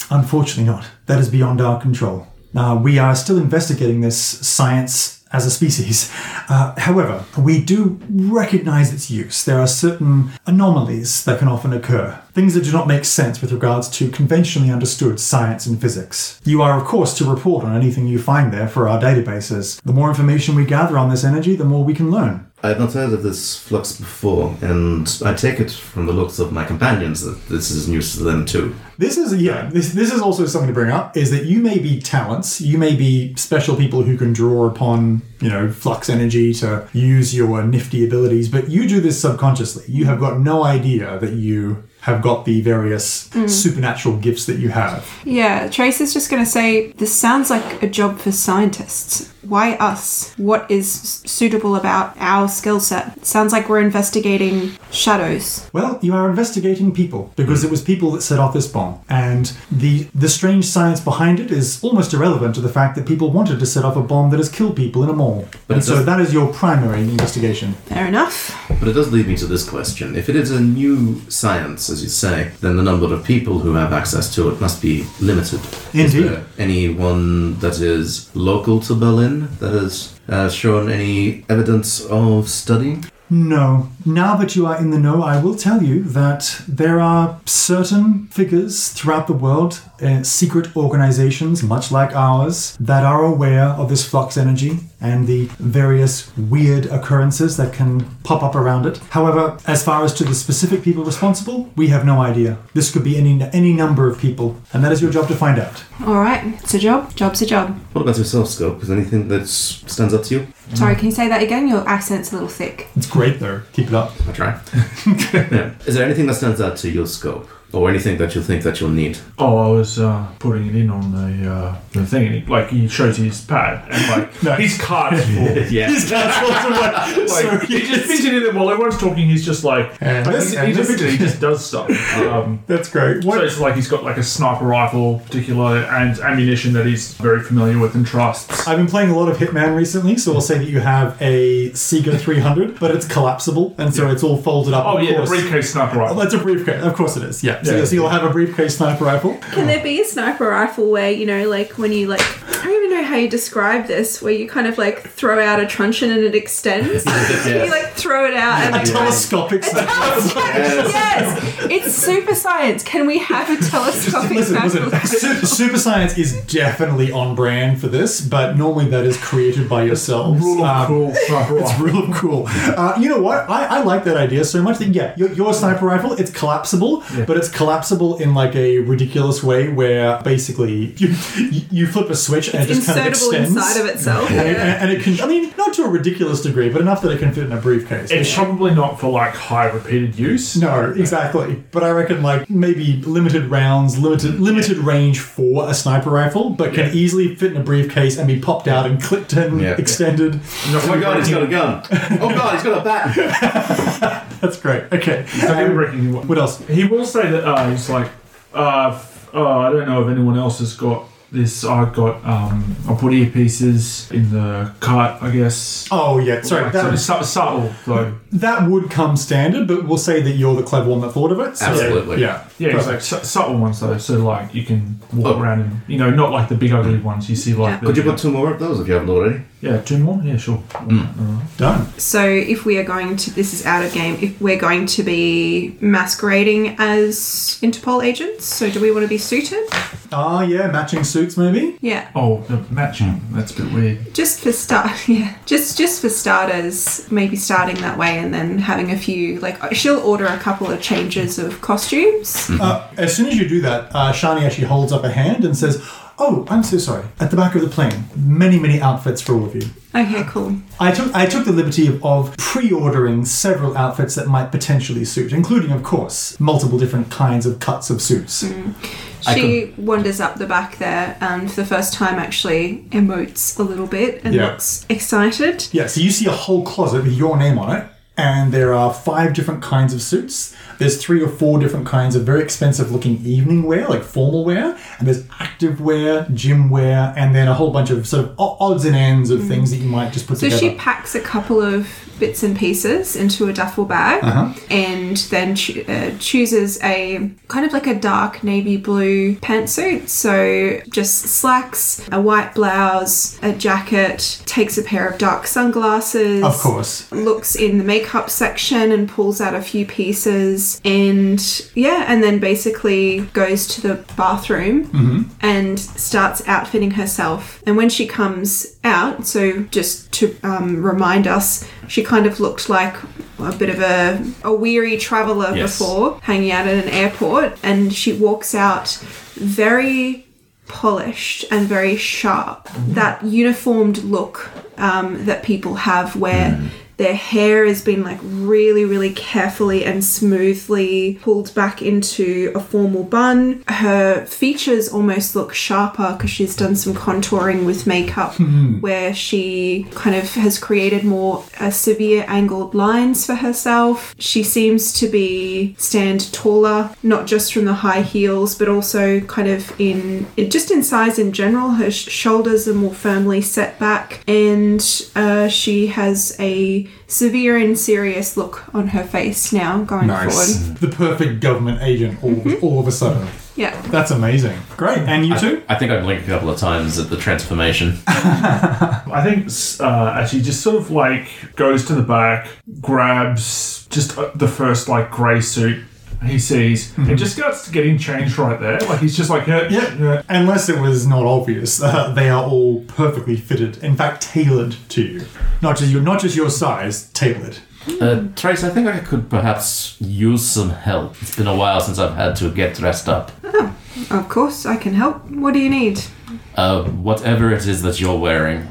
unfortunately not. That is beyond our control. Uh, we are still investigating this science as a species. Uh, however, we do recognize its use. There are certain anomalies that can often occur, things that do not make sense with regards to conventionally understood science and physics. You are, of course, to report on anything you find there for our databases. The more information we gather on this energy, the more we can learn. I have not heard of this flux before, and I take it from the looks of my companions that this is news to them too. This is, yeah, this this is also something to bring up, is that you may be talents, you may be special people who can draw upon, you know, flux energy to use your nifty abilities, but you do this subconsciously. You have got no idea that you have got the various mm. supernatural gifts that you have. Yeah, Trace is just going to say, this sounds like a job for scientists. Why us? What is suitable about our skill set? Sounds like we're investigating shadows. Well, you are investigating people, because it was people that set off this bomb. And the the strange science behind it is almost irrelevant to the fact that people wanted to set off a bomb that has killed people in a mall. But and so that is your primary investigation. Fair enough. But it does lead me to this question. If it is a new science, as you say, then the number of people who have access to it must be limited. Indeed. Is there anyone that is local to Berlin that has uh, shown any evidence of study? No. Now that you are in the know, I will tell you that there are certain figures throughout the world, uh, secret organizations, much like ours, that are aware of this flux energy and the various weird occurrences that can pop up around it. However, as far as to the specific people responsible, we have no idea. This could be any any number of people, and that is your job to find out. All right. It's a job. Job's a job. What about yourself, Scope? Is there anything that stands up to you? Sorry, can you say that again? Your accent's a little thick. It's great, though. Keep it up. I'll try. Yeah. Is there anything that stands out to your Scope? Or anything that you think that you'll need? Oh, I was uh, putting it in on the, uh, the thing. And he, like, he shows his pad. And, like, no, his card's full. Yeah. His card's full. Like, so he just fidgets in it while everyone's talking. He's just like, and like this, he, he, just, he just does stuff. Um, That's great. What? So it's like he's got, like, a sniper rifle, particular, and ammunition that he's very familiar with and trusts. I've been playing a lot of Hitman recently, so we'll say that you have a Sega three hundred, but it's collapsible, and so yeah. it's all folded up. Oh, of yeah, course. The briefcase sniper rifle. That's a briefcase. Of course it is, yeah. So, yeah, so you'll have a briefcase sniper rifle. Can there be a sniper rifle where, you know, like when you like, I don't even know how you describe this, where you kind of like throw out a truncheon and it extends? Yes. And you like throw it out and like... A telescopic sniper rifle. Yes. yes. It's super science. Can we have a telescopic sniper rifle? Super science is definitely on brand for this, but normally that is created by yourselves. Rule of um, cool sniper rifle. It's rule of cool. Uh, you know what? I, I like that idea so much that, yeah, your, your sniper rifle, it's collapsible, yeah. but it's collapsible in like a ridiculous way where basically you you flip a switch and it's it just kind of extends inside of itself, and, yeah. and it can, I mean, not to a ridiculous degree, but enough that it can fit in a briefcase. It's yeah. probably not for like high repeated use. No, exactly. But I reckon like maybe limited rounds, limited limited range for a sniper rifle, but can yeah. easily fit in a briefcase and be popped out and clipped in, yeah. extended. Oh my god, he's got a gun! Oh god, he's got a bat! That's great. Okay. Um, what else? He will say that uh, he's like, uh, f- uh, I don't know if anyone else has got this, I've got, um, I'll put earpieces in the cart, I guess. Oh, yeah, sorry. Like, that, so it's subtle, though. That would come standard, but we'll say that you're the clever one that thought of it. So absolutely. Yeah, yeah, yeah exactly. S- subtle ones, though, so, like, you can walk oh. around and, you know, not like the big ugly ones you see, like... Yeah. The, Could you yeah. put two more of those if you haven't already? Yeah, two more? Yeah, sure. Mm. Uh, Done. So, if we are going to... This is out of game. If we're going to be masquerading as Interpol agents, so do we want to be suited? Ah, uh, yeah, matching suits, maybe? Yeah. Oh, the matching. That's a bit weird. Just for start, yeah. Just just for starters, maybe starting that way and then having a few, like, she'll order a couple of changes of costumes. Mm-hmm. Uh, as soon as you do that, uh, Shani actually holds up a hand and says, oh, I'm so sorry. At the back of the plane, many, many outfits for all of you. Okay, cool. I took I took the liberty of, of pre-ordering several outfits that might potentially suit, including, of course, multiple different kinds of cuts of suits. Mm. She could... wanders up the back there and for the first time actually emotes a little bit and yeah. looks excited. Yeah, so you see a whole closet with your name on it. And there are five different kinds of suits. There's three or four different kinds of very expensive-looking evening wear, like formal wear. And there's active wear, gym wear, and then a whole bunch of sort of odds and ends of mm. things that you might just put so together. So she packs a couple of bits and pieces into a duffel bag uh-huh. and then cho- uh, chooses a kind of like a dark navy blue pantsuit. So just slacks, a white blouse, a jacket, takes a pair of dark sunglasses. Of course. Looks in the makeup Cup section and pulls out a few pieces and yeah and then basically goes to the bathroom mm-hmm. and starts outfitting herself. And when she comes out, so just to um, remind us, she kind of looked like a bit of a, a weary traveller yes. before hanging out at an airport, and she walks out very polished and very sharp. Ooh. That uniformed look um, that people have where mm. their hair has been like really, really carefully and smoothly pulled back into a formal bun. Her features almost look sharper because she's done some contouring with makeup mm-hmm. where she kind of has created more uh, severe angled lines for herself. She seems to be stand taller, not just from the high heels, but also kind of in, in just in size in general. Her sh- shoulders are more firmly set back and uh, she has a severe and serious look on her face now going nice. forward. The perfect government agent all, mm-hmm. all of a sudden. Yeah. That's amazing. Great. And you I, too? I think I blinked a couple of times at the transformation. I think uh, actually just sort of like goes to the back, grabs just the first like grey suit he sees mm-hmm. and just starts getting changed right there. Like he's just like, yeah, yeah. yeah. Unless it was not obvious, uh, they are all perfectly fitted. In fact, tailored to you, not just your, not just your size, tailored. Uh, Trace, I think I could perhaps use some help. It's been a while since I've had to get dressed up. Oh, of course, I can help. What do you need? Uh, whatever it is that you're wearing.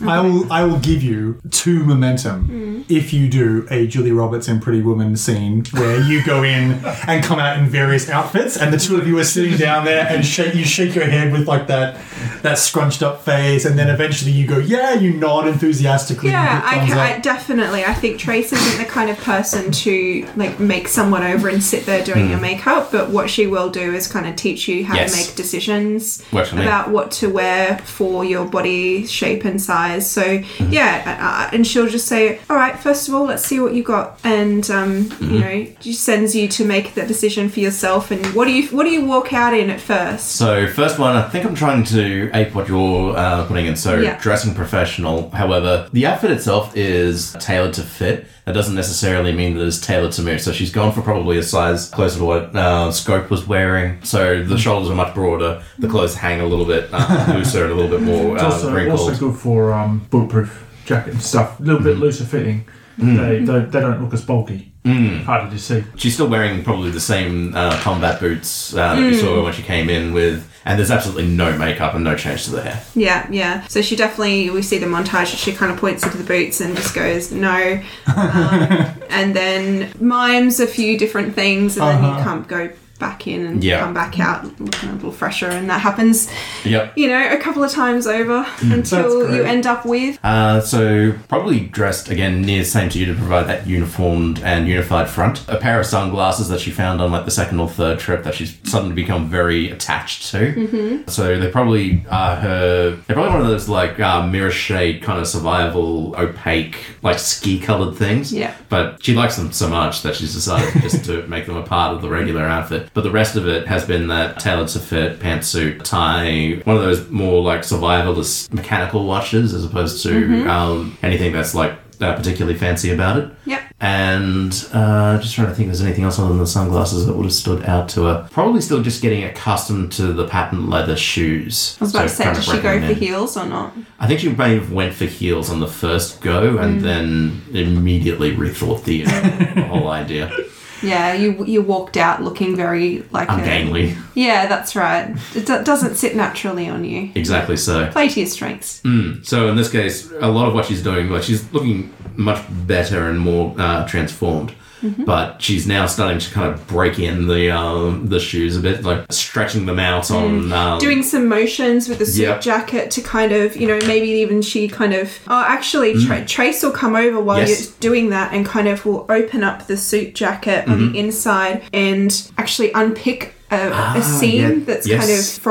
Okay. I will I will give you two momentum mm. if you do a Julia Roberts and Pretty Woman scene where you go in and come out in various outfits and the two of you are sitting down there and shake, you shake your head with like that that scrunched up face and then eventually you go, yeah, you nod enthusiastically. Yeah, I, can, I definitely. I think Trace isn't the kind of person to like make someone over and sit there doing mm. your makeup, but what she will do is kind of teach you how yes. to make decisions about what to wear for your body shape and size. So, mm-hmm. yeah, uh, and she'll just say, all right, first of all, let's see what you got. And, um, mm-hmm. you know, she sends you to make that decision for yourself. And what do you what do you walk out in at first? So, first one, I think I'm trying to ape what you're uh, putting in. So, yeah. dressing professional. However, the outfit itself is tailored to fit. That doesn't necessarily mean that it's tailored to me. So she's gone for probably a size closer to what uh, Scope was wearing. So the shoulders are much broader. The clothes hang a little bit uh, looser and a little bit more uh, also, wrinkled. It's also good for um, bulletproof jacket and stuff. A little bit mm. looser fitting. Mm. They, they they don't look as bulky. Mm. Harder to see. She's still wearing probably the same uh, combat boots uh, that mm. we saw when she came in with. And there's absolutely no makeup and no change to the hair. Yeah, yeah. So she definitely, we see the montage, she kind of points into the boots and just goes, no. Um, and then mimes a few different things and uh-huh. then you can't go back in and yep. come back out looking a little fresher, and that happens yep. you know a couple of times over mm, until you end up with uh, so probably dressed again near same to you to provide that uniformed and unified front. A pair of sunglasses that she found on like the second or third trip that she's suddenly become very attached to Mm-hmm. So they're probably uh, her. They're probably one of those like uh, mirror shade kind of survival, opaque, like ski coloured things. Yeah. But she likes them so much that she's decided just to make them a part of the regular outfit. But the rest of it has been that tailored to fit pantsuit, tie, one of those more like survivalist mechanical watches as opposed to mm-hmm. um, anything that's like uh, particularly fancy about it. Yep. And uh, just trying to think if there's anything else other than the sunglasses that would have stood out to her. Probably still just getting accustomed to the patent leather shoes. I was about so to say, did she go for heels or not? I think she may have went for heels on the first go and mm. then immediately rethought the, uh, the whole idea. Yeah, you you walked out looking very like ungainly. A, yeah, that's right. It d- doesn't sit naturally on you. Exactly so. Play to your strengths. Mm. So in this case, a lot of what she's doing, like she's looking much better and more uh, transformed. Mm-hmm. But she's now starting to kind of break in the um, the shoes a bit, like stretching them out on... Mm. Um, Doing some motions with the suit yep. jacket to kind of, you know, maybe even she kind of... Oh, actually, mm. Tra- Trace will come over while yes. you're doing that and kind of will open up the suit jacket mm-hmm. on the inside and actually unpick... A, ah, a seam yeah. that's yes. kind of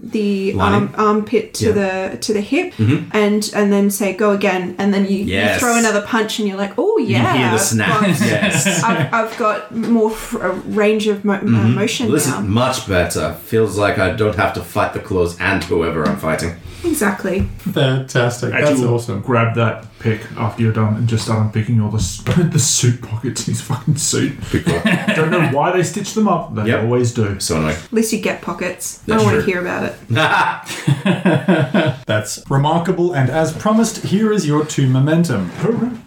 from the arm, armpit to yeah. the to the hip, mm-hmm. and and then say go again, and then you, yes. you throw another punch, and you're like, oh yeah, you hear the snap. I've got, yes, I've, I've got more f- a range of mo- mm-hmm. motion well, this now. This is much better. Feels like I don't have to fight the claws and whoever I'm fighting. Exactly. Fantastic. Actually, that's we'll awesome. Grab that pick after you're done and just start unpicking all the the suit pockets in his fucking suit. Don't know why they stitch them up. They yep. always do. So annoying. At least you get pockets. That's I don't true. want to hear about it. That's remarkable. And as promised, here is your two momentum.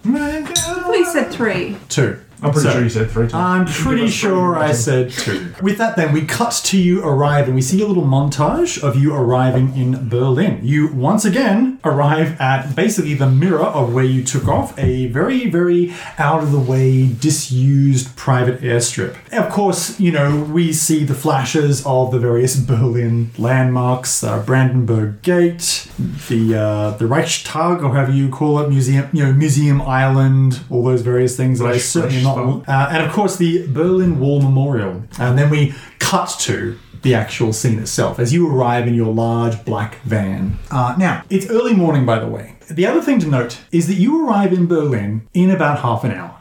We said three. Two. I'm pretty so, sure you said three times. I'm pretty sure I said two. With that then, we cut to you arrive and we see a little montage of you arriving in Berlin. You once again arrive at basically the mirror of where you took off, a very, very out-of-the-way, disused private airstrip. Of course, you know, we see the flashes of the various Berlin landmarks, uh, Brandenburg Gate, the uh, the Reichstag, or however you call it, museum, you know, Museum Island, all those various things that I certainly not. Uh, and of course the Berlin Wall Memorial, and then we cut to the actual scene itself as you arrive in your large black van. Uh, now, it's early morning, by the way. The other thing to note is that you arrive in Berlin in about half an hour.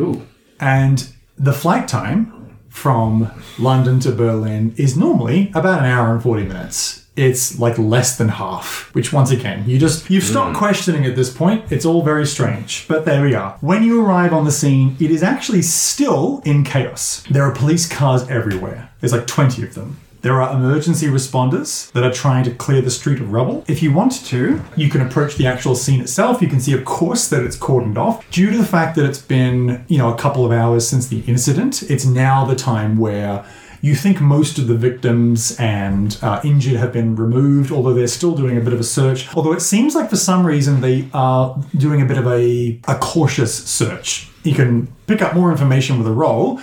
Ooh. And the flight time from London to Berlin is normally about an hour and forty minutes. It's like less than half, which once again, you just, you've stopped mm. questioning at this point. It's all very strange, but there we are. When you arrive on the scene, it is actually still in chaos. There are police cars everywhere. There's like twenty of them. There are emergency responders that are trying to clear the street of rubble. If you want to, you can approach the actual scene itself. You can see, of course, that it's cordoned off. Due to the fact that it's been, you know, a couple of hours since the incident, it's now the time where you think most of the victims and uh, injured have been removed, although they're still doing a bit of a search. Although it seems like for some reason they are doing a bit of a, a cautious search. You can pick up more information with a roll,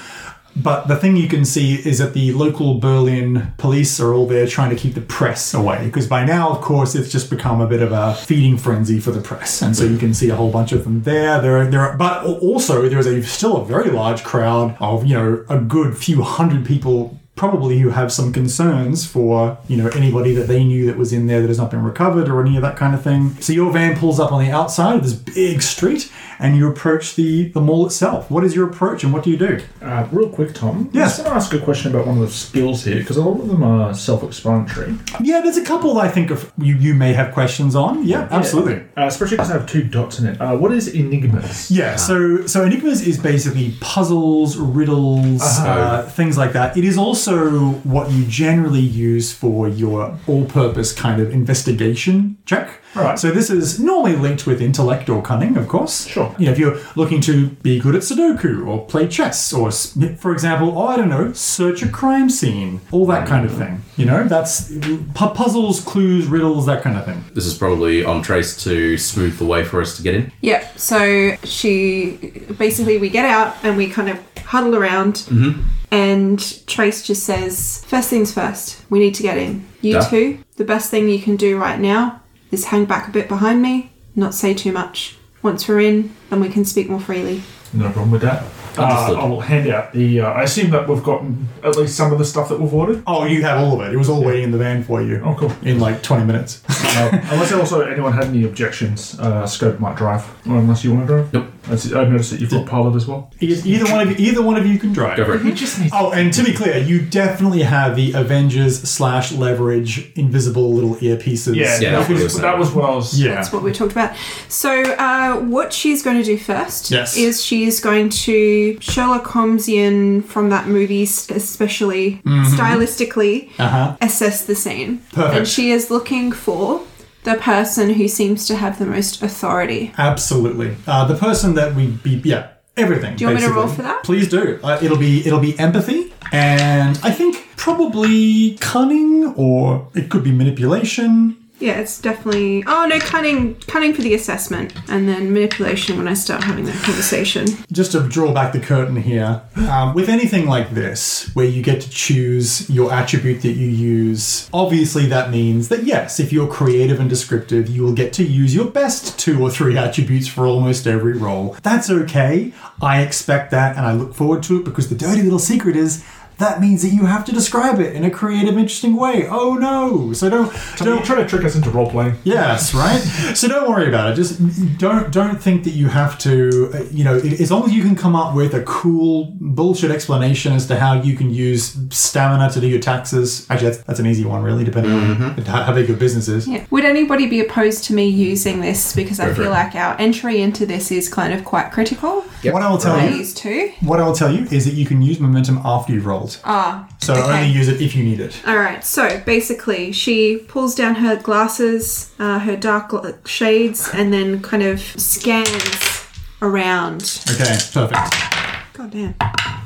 but the thing you can see is that the local Berlin police are all there trying to keep the press away. Because by now, of course, it's just become a bit of a feeding frenzy for the press. And so you can see a whole bunch of them there. There are, there are, but also, there is a, still a very large crowd of, you know, a good few hundred people probably who have some concerns for, you know, anybody that they knew that was in there that has not been recovered or any of that kind of thing. So your van pulls up on the outside of this big street and you approach the, the mall itself. What is your approach and what do you do? Uh, real quick, Tom. Yes. I just want to ask a question about one of the skills here because a lot of them are self-explanatory. Yeah, there's a couple I think of you, you may have questions on. Yeah, yeah. absolutely. Uh, especially because I have two dots in it. Uh, what is enigmas? Yeah, so, so enigmas is basically puzzles, riddles, uh-huh. uh, things like that. It is also also what you generally use for your all-purpose kind of investigation check. Right. So this is normally linked with intellect or cunning, of course. Sure. You know, if you're looking to be good at Sudoku or play chess or, for example, oh, I don't know, search a crime scene, all that kind of thing. You know, that's pu- puzzles, clues, riddles, that kind of thing. This is probably on Trace to smooth the way for us to get in. Yeah. So she, basically we get out and we kind of huddle around. Mm-hmm. And Trace just says, first things first, we need to get in. You Duh. two, the best thing you can do right now is hang back a bit behind me, not say too much. Once we're in, then we can speak more freely. No problem with that. Uh, I will hand out the... Uh, I assume that we've gotten at least some of the stuff that we've ordered. Oh, you have all of it. It was all yeah. waiting in the van for you. Oh, cool. In like twenty minutes. Uh, unless also anyone had any objections, uh, Scope might drive. Or unless you want to drive. Nope. I've noticed that you've got pilot as well. Either one of you, either one of you can drive. Go for it. You just need oh, and to be clear, you definitely have the Avengers slash leverage invisible little earpieces. Yeah, yeah that, was, that was what I was... Yeah. That's what we talked about. So uh, what she's going to do first yes. is she's going to Sherlock Holmesian from that movie, especially mm-hmm. stylistically, uh-huh. assess the scene. Perfect. And she is looking for... the person who seems to have the most authority. Absolutely. Uh, the person that we be... Yeah, everything. Do you want basically. me to roll for that? Please do. Uh, it'll be it'll be empathy and I think probably cunning or it could be manipulation. Yeah, it's definitely... Oh, no, cunning cunning for the assessment and then manipulation when I start having that conversation. Just to draw back the curtain here, um, with anything like this, where you get to choose your attribute that you use, obviously that means that, yes, if you're creative and descriptive, you will get to use your best two or three attributes for almost every role. That's okay. I expect that and I look forward to it because the dirty little secret is... that means that you have to describe it in a creative, interesting way. Oh, no. So don't... So don't try to trick us into role-playing. Yes, right? So don't worry about it. Just don't don't think that you have to... You know, as long as you can come up with a cool bullshit explanation as to how you can use stamina to do your taxes. Actually, that's, that's an easy one, really, depending mm-hmm. on how big your business is. Yeah. Would anybody be opposed to me using this? Because I feel like our entry into this is kind of quite critical. Yep. What I will tell I you... use two. What I will tell you is that you can use momentum after you roll. Ah, so okay. only use it if you need it. All right. So basically, she pulls down her glasses, uh, her dark shades, and then kind of scans around. Okay, perfect. God damn.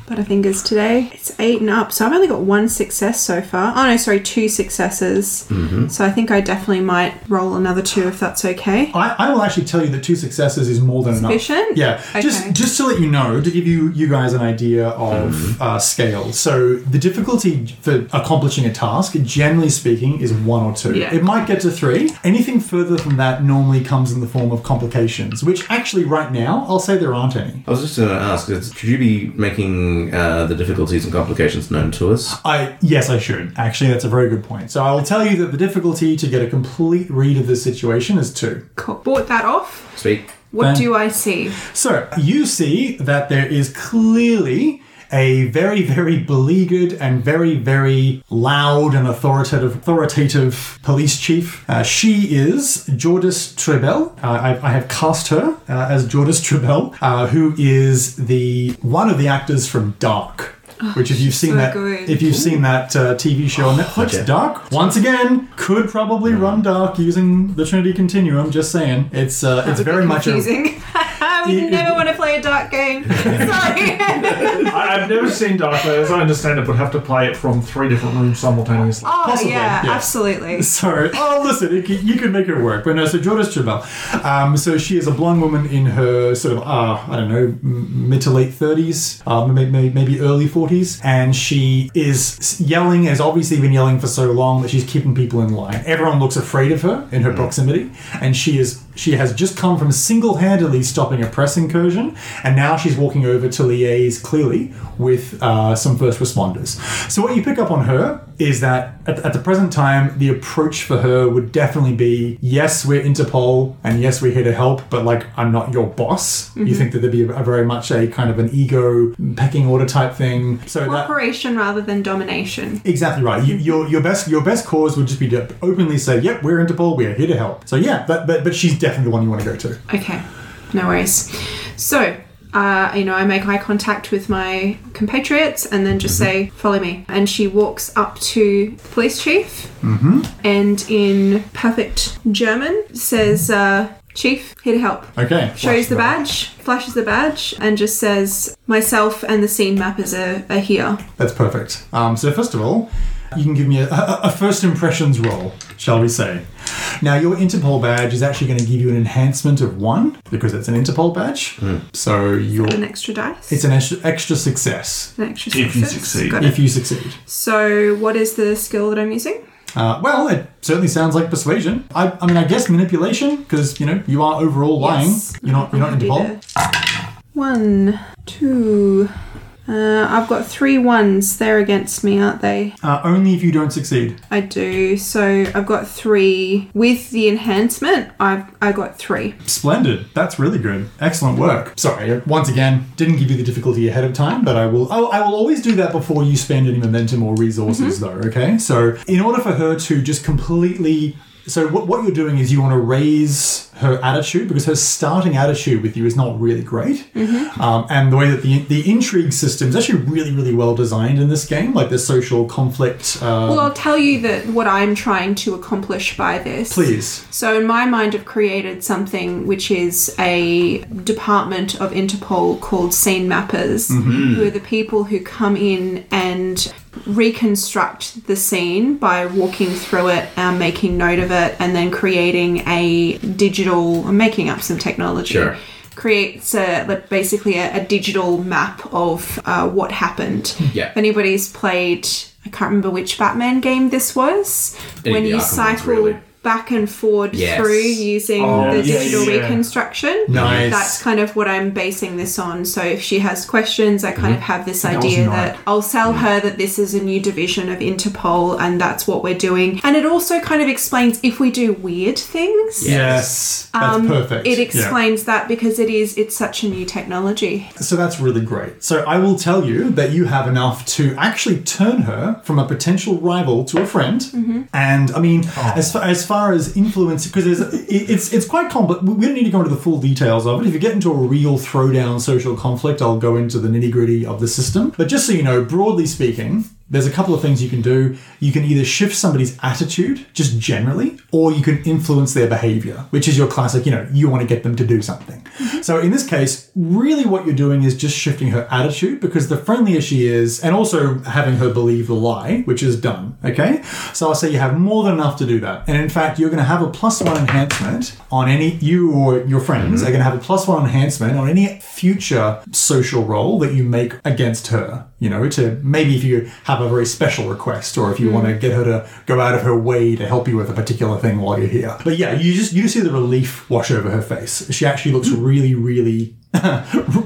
Butter fingers today. It's eight and up, so I've only got one success so far. Oh no, sorry, two successes. Mm-hmm. So I think I definitely might roll another two if that's okay. I, I will actually tell you that two successes is more than Sufficient? enough. Yeah, okay. just just to let you know, to give you, you guys an idea of mm-hmm. uh, scale. So the difficulty for accomplishing a task, generally speaking, is one or two. Yeah. It might get to three. Anything further than that normally comes in the form of complications, which actually right now I'll say there aren't any. I was just going to ask, could you be making Uh, the difficulties and complications known to us? I Yes, I should. Actually, that's a very good point. So I will tell you that the difficulty to get a complete read of this situation is two. Cool. Bought that off. Sweet. What then, do I see? So you see that there is clearly a very, very beleaguered and very, very loud and authoritative authoritative police chief. Uh, she is Jördis Triebel. Uh, I, I have cast her uh, as Jördis Triebel, uh, who is the one of the actors from Dark. Oh, Which if you've seen so that, good. if you've seen that uh, T V show on Netflix, okay. Dark, once again, could probably mm. run Dark using the Trinity Continuum. Just saying, it's uh, it's very much confusing. I would it, never it, want to play a Dark game. Sorry, I, I've never seen Dark, but as I understand it, would have to play it from three different rooms simultaneously. Oh Possibly, yeah, yes. absolutely. So, oh listen, it, you could make it work. But no, so Jördis Triebel, um, so she is a blonde woman in her sort of uh, I don't know mid to late thirties, uh, maybe, maybe early forties. And she is yelling, has obviously been yelling for so long that she's keeping people in line. Everyone looks afraid of her in her mm. proximity, and she is she has just come from single-handedly stopping a press incursion, and now she's walking over to liaise clearly with uh, some first responders. So what you pick up on her is that at, at the present time, the approach for her would definitely be, yes, we're Interpol, and yes, we're here to help, but like, I'm not your boss. Mm-hmm. You think that there'd be a, a very much a kind of an ego pecking order type thing. So cooperation that, rather than domination. Exactly right. You, your your best your best cause would just be to openly say, "Yep, we're Interpol. We're here to help." So yeah, but but but she's definitely the one you want to go to. Okay, no worries. So. Uh, you know, I make eye contact with my compatriots and then just mm-hmm. say, follow me. And she walks up to the police chief mm-hmm. and in perfect German says, uh, Chief, here to help. Okay. Shows the badge, flashes the badge, and just says, myself and the scene mappers are, are here. That's perfect. Um, so first of all, you can give me a, a, a first impressions roll, shall we say. Now, your Interpol badge is actually going to give you an enhancement of one because it's an Interpol badge. Mm. So you're... An extra dice? It's an extra, extra success. An extra success. If you succeed. If you succeed. So what is the skill that I'm using? Uh, well, it certainly sounds like persuasion. I, I mean, I guess manipulation because, you know, you are overall lying. Yes. You're not, you're not Interpol. One, two... Uh, I've got three ones. They're against me, aren't they? Uh, only if you don't succeed. I do. So I've got three. With the enhancement, I've I got three. Splendid. That's really good. Excellent work. Sorry, once again, didn't give you the difficulty ahead of time, but I will I will, I will always do that before you spend any momentum or resources, mm-hmm. though, okay? So in order for her to just completely... So what what you're doing is you want to raise her attitude, because her starting attitude with you is not really great. Mm-hmm. Um, and the way that the the intrigue system is actually really, really well designed in this game, like the social conflict. Um, well, I'll tell you that what I'm trying to accomplish by this. Please. So in my mind, I've created something which is a department of Interpol called Scene Mappers, mm-hmm. who are the people who come in and... reconstruct the scene by walking through it and making note of it, and then creating a digital, making up some technology, sure. creates a, basically a, a digital map of uh, what happened. Yeah. If anybody's played, I can't remember which Batman game this was, it when you cycle... Really. Back and forward yes. through using oh, the digital yes, yeah. reconstruction. Nice. That's kind of what I'm basing this on. So if she has questions, I kind mm-hmm. of have this that idea that I'll sell mm-hmm. her that this is a new division of Interpol and that's what we're doing. And it also kind of explains if we do weird things. Yes. Um, that's perfect. It explains yeah. that because it is, it's such a new technology. So that's really great. So I will tell you that you have enough to actually turn her from a potential rival to a friend. Mm-hmm. And I mean, oh. as far as As far as influence, because it's it's quite complex. We don't need to go into the full details of it. If you get into a real throwdown social conflict, I'll go into the nitty-gritty of the system. But just so you know, broadly speaking, there's a couple of things you can do. You can either shift somebody's attitude, just generally, or you can influence their behavior, which is your classic, you know, you want to get them to do something. So in this case, really what you're doing is just shifting her attitude, because the friendlier she is, and also having her believe the lie, which is done, okay? So I'll say you have more than enough to do that. And in fact, you're going to have a plus one enhancement on any, you or your friends are going to have a plus one enhancement on any future social role that you make against her, you know, to maybe if you have a very special request, or if you mm. want to get her to go out of her way to help you with a particular thing while you're here. But yeah, you just you just see the relief wash over her face. She actually looks mm. really, really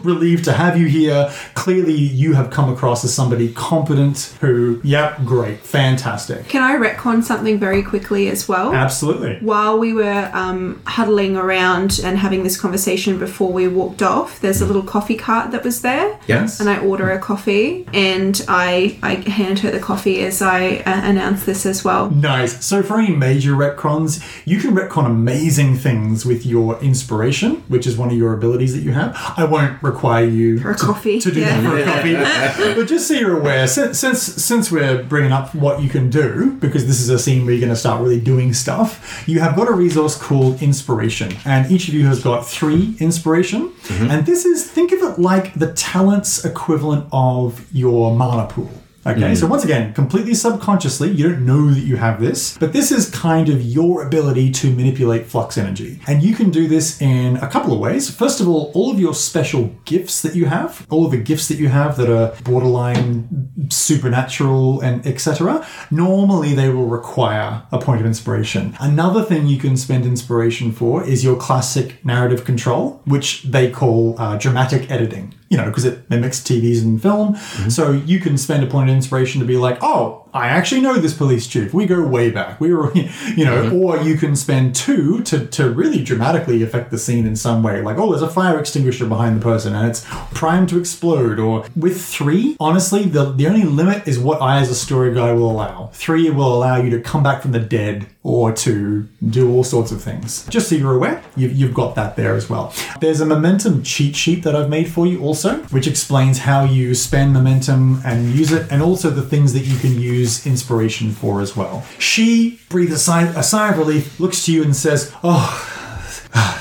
relieved to have you here. Clearly, you have come across as somebody competent who, yeah, great, fantastic. Can I retcon something very quickly as well? Absolutely. While we were um, huddling around and having this conversation before we walked off, there's a little coffee cart that was there. Yes. And I order a coffee, and I, I hand her the coffee as I uh, announce this as well. Nice. So for any major retcons, you can retcon amazing things with your inspiration, which is one of your abilities that you have. I won't require you for a to, coffee. to do yeah. that for yeah. a coffee. But just so you're aware, since, since since we're bringing up what you can do, because this is a scene where you're going to start really doing stuff, you have got a resource called Inspiration. And each of you has got three Inspiration. Mm-hmm. And this is, think of it like the talents equivalent of your mana pool. Okay, mm-hmm. so once again, completely subconsciously, you don't know that you have this, but this is kind of your ability to manipulate flux energy. And you can do this in a couple of ways. First of all, all of your special gifts that you have, all of the gifts that you have that are borderline supernatural and et cetera, normally they will require a point of inspiration. Another thing you can spend inspiration for is your classic narrative control, which they call uh, dramatic editing. You know, because it mimics T Vs and film. Mm-hmm. So you can spend a point of inspiration to be like, oh, I actually know this police chief. We go way back. We were, you know, mm-hmm. or you can spend two to, to really dramatically affect the scene in some way. Like, oh, there's a fire extinguisher behind the person and it's primed to explode. Or with three, honestly, the, the only limit is what I as a story guy will allow. Three will allow you to come back from the dead or to do all sorts of things. Just so you're aware, you've, you've got that there as well. There's a momentum cheat sheet that I've made for you also, which explains how you spend momentum and use it, and also the things that you can use inspiration for as well. She breathes a sigh, a sigh of relief, looks to you and says, oh,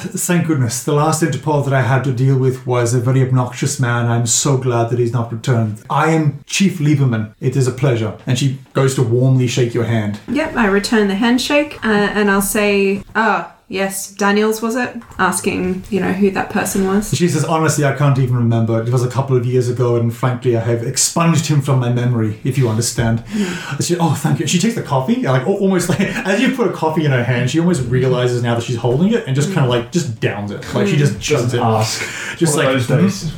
thank goodness. The last Interpol that I had to deal with was a very obnoxious man. I'm so glad that he's not returned. I am Chief Lieberman. It is a pleasure. And she goes to warmly shake your hand. Yep, I return the handshake uh, and I'll say, ah, oh, Yes, Daniels, was it? Asking, you know, who that person was. She says, honestly, I can't even remember. It was a couple of years ago, and frankly, I have expunged him from my memory, if you understand. She, oh, thank you. She takes the coffee, like almost like, as you put a coffee in her hand, she almost realizes now that she's holding it and just kind of like, just downs it. Like, she just doesn't ask. Just like, those days.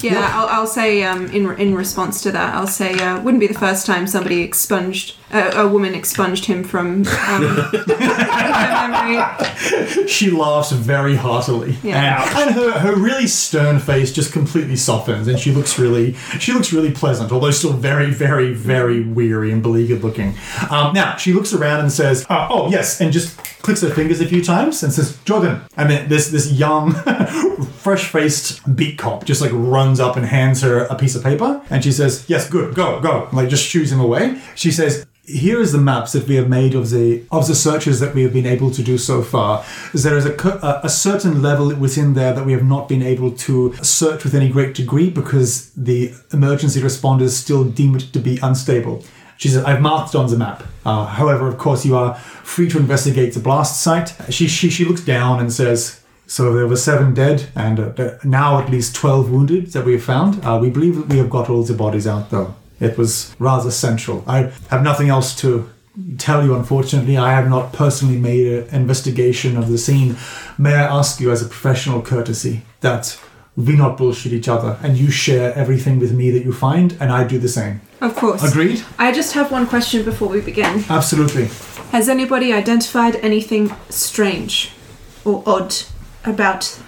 Yeah, yeah. I'll, I'll say, um, in in response to that, I'll say, uh, wouldn't be the first time somebody expunged, uh, a woman expunged him from, um, her memory. She laughs very heartily, yeah. and, and her, her really stern face just completely softens, and she looks really she looks really pleasant, although still very, very, very weary and beleaguered looking. Um, now she looks around and says, oh, "Oh yes," and just clicks her fingers a few times and says, "Jordan." I mean, this this young, fresh-faced beat cop just like runs up and hands her a piece of paper, and she says, "Yes, good, go, go," like just shoos him away. She says, "Here is the maps that we have made of the of the searches that we have been able to do so far. There is a, a certain level within there that we have not been able to search with any great degree because the emergency responders still deem it to be unstable." She says, "I've marked it on the map. Uh, however, of course, you are free to investigate the blast site." She she she looks down and says, "So there were seven dead and uh, now at least twelve wounded that we have found. Uh, we believe that we have got all the bodies out though. It was rather central. I have nothing else to tell you, unfortunately. I have not personally made an investigation of the scene. May I ask you, as a professional courtesy, that we not bullshit each other and you share everything with me that you find, and I do the same?" Of course. Agreed? I just have one question before we begin. Absolutely. Has anybody identified anything strange or odd about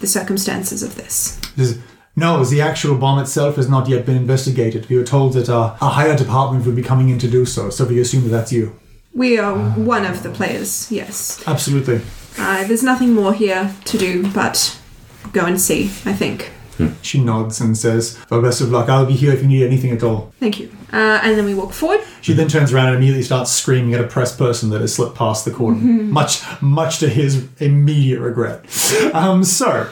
the circumstances of this? This No, the actual bomb itself has not yet been investigated. We were told that uh, a higher department would be coming in to do so, so we assume that that's you. We are uh, one of the players, yes. Absolutely. Uh, there's nothing more here to do but go and see, I think. Hmm. She nods and says, "Well, best of luck. I'll be here if you need anything at all." Thank you. Uh, and then we walk forward. She then turns around and immediately starts screaming at a press person that has slipped past the cordon. Mm-hmm. Much, much to his immediate regret. Um, so...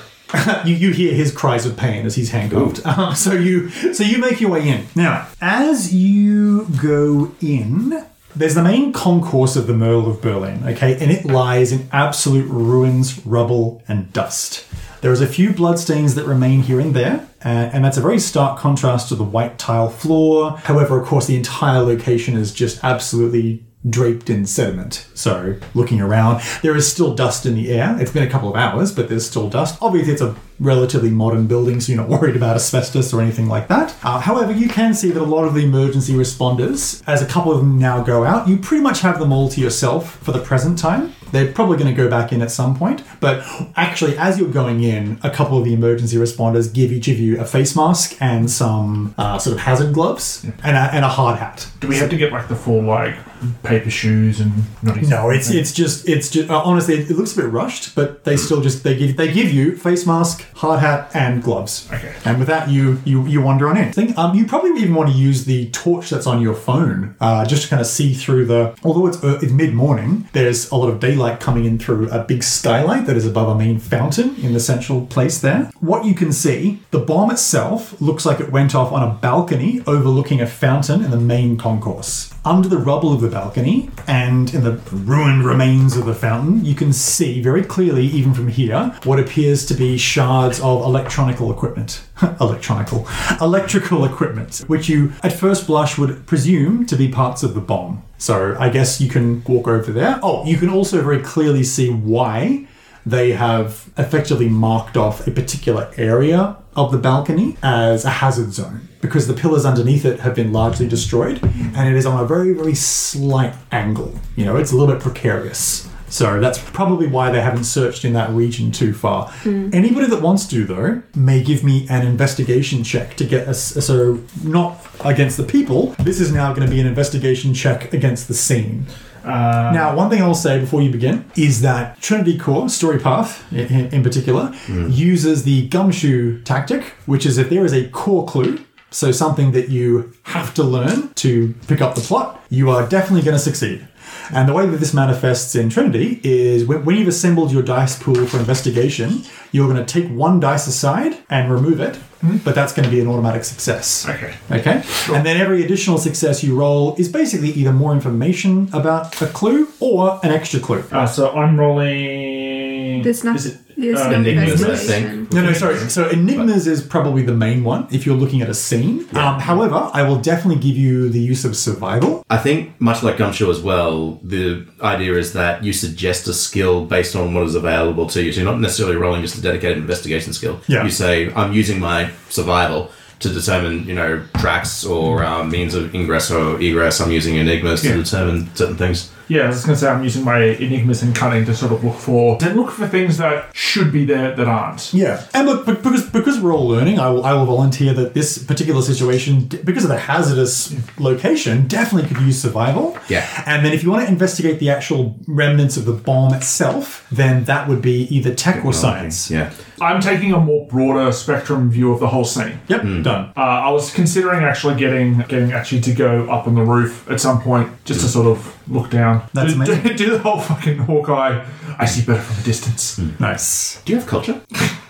you, you hear his cries of pain as he's handcuffed. Uh, so you so you make your way in. Now, as you go in, there's the main concourse of the Merle of Berlin, okay? And it lies in absolute ruins, rubble, and dust. There is a few bloodstains that remain here and there, uh, and that's a very stark contrast to the white tile floor. However, of course, the entire location is just absolutely draped in sediment. So, looking around, there is still dust in the air. It's been a couple of hours, but there's still dust. Obviously, it's a relatively modern building, so you're not worried about asbestos or anything like that. Uh, however, you can see that a lot of the emergency responders, as a couple of them now go out, you pretty much have them all to yourself for the present time. They're probably going to go back in at some point, but actually, as you're going in, a couple of the emergency responders give each of you a face mask and some uh, sort of hazard gloves, yeah, and, a, and a hard hat. Do we have to get like the full like paper shoes and not exactly no? It's it's just it's just uh, honestly, it, it looks a bit rushed, but they still just they give they give you face mask, hard hat, and gloves. Okay. And with that, you you you wander on in. I think um you probably even want to use the torch that's on your phone uh just to kind of see through the. Although it's uh, it's mid morning, there's a lot of daylight coming in through a big skylight that is above a main fountain in the central place there. What you can see, the bomb itself looks like it went off on a balcony overlooking a fountain in the main concourse. Under the rubble of the balcony and in the ruined remains of the fountain, you can see very clearly, even from here, what appears to be shards of electronical equipment. electronical. Electrical equipment, which you at first blush would presume to be parts of the bomb. So I guess you can walk over there. Oh, you can also very clearly see why they have effectively marked off a particular area of the balcony as a hazard zone, because the pillars underneath it have been largely destroyed and it is on a very, very slight angle. You know, it's a little bit precarious. So that's probably why they haven't searched in that region too far. Mm. Anybody that wants to, though, may give me an investigation check to get us. So not against the people. This is now going to be an investigation check against the scene. Uh, now, one thing I'll say before you begin is that Trinity Core, Story Path in, in particular, mm. uses the gumshoe tactic, which is if there is a core clue, So something that you have to learn to pick up the plot, you are definitely going to succeed. And the way that this manifests in Trinity is when, when you've assembled your dice pool for investigation, you're going to take one dice aside and remove it, mm-hmm. but that's going to be an automatic success. Okay. Okay? Sure. And then every additional success you roll is basically either more information about a clue or an extra clue. Uh, so I'm rolling... There's nothing. Is it- Yes, um, Enigmas, I think. No, no, sorry. So Enigmas but. is probably the main one if you're looking at a scene. Yeah. Um, however, I will definitely give you the use of survival. I think, much like Gumshoe as well, the idea is that you suggest a skill based on what is available to you. So you're not necessarily rolling just a dedicated investigation skill. Yeah. You say, I'm using my survival to determine, you know, tracks or um, means of ingress or egress. I'm using Enigmas yeah. to determine certain things. Yeah, I was going to say I'm using my Enigmas and cunning to sort of look for to look for things that should be there that aren't. Yeah, and look, because because we're all learning, I will I will volunteer that this particular situation, because of the hazardous yeah. location, definitely could use survival. Yeah, and then if you want to investigate the actual remnants of the bomb itself, then that would be either tech or science. Yeah, I'm taking a more broader spectrum view of the whole scene. Yep, mm. done. Uh, I was considering actually getting getting actually to go up on the roof at some point just mm. to sort of look down. That's do, amazing. Do, do the whole fucking Hawkeye. I see better from a distance. Mm. Nice. Do you have culture?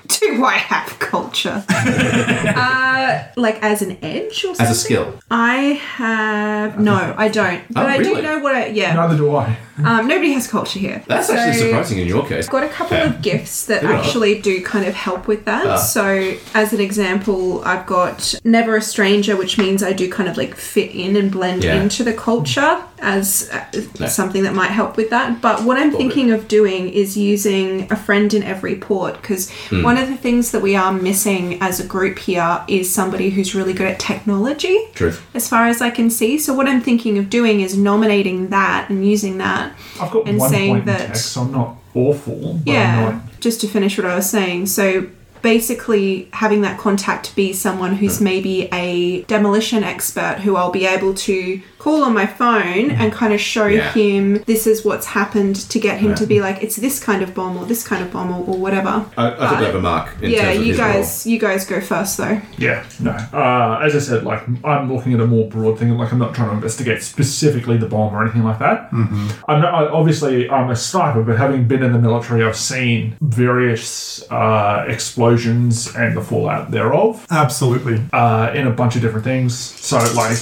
Do I have culture? uh, like as an edge or something? As a skill? I have... No, I don't. But oh, really? I do know what I... Yeah. Neither do I. Um, nobody has culture here. That's so actually surprising in your case. I've got a couple yeah. of gifts that yeah. actually do kind of help with that. Uh. So as an example, I've got Never a Stranger, which means I do kind of like fit in and blend yeah. into the culture as no. something that might help with that. But what I'm Probably. thinking of doing is using a friend in every port, because mm. one of the things that we are missing as a group here is somebody who's really good at technology. True. As far as I can see. So what I'm thinking of doing is nominating that and using that. I've got and one saying point that, in text, so I'm not awful. But yeah, I'm not... just to finish what I was saying. So basically having that contact be someone who's mm. maybe a demolition expert who I'll be able to call on my phone mm. and kind of show yeah. him this is what's happened to get him yeah. to be like, it's this kind of bomb or this kind of bomb or, or whatever. I, I think I have a mark in yeah, terms of you guys, role. You guys go first though. Yeah, no. Uh, as I said, like I'm looking at a more broad thing. Like I'm not trying to investigate specifically the bomb or anything like that. Mm-hmm. I'm not, I, obviously, I'm a sniper, but having been in the military, I've seen various uh, explosions and the fallout thereof. Absolutely. Uh, in a bunch of different things. So like...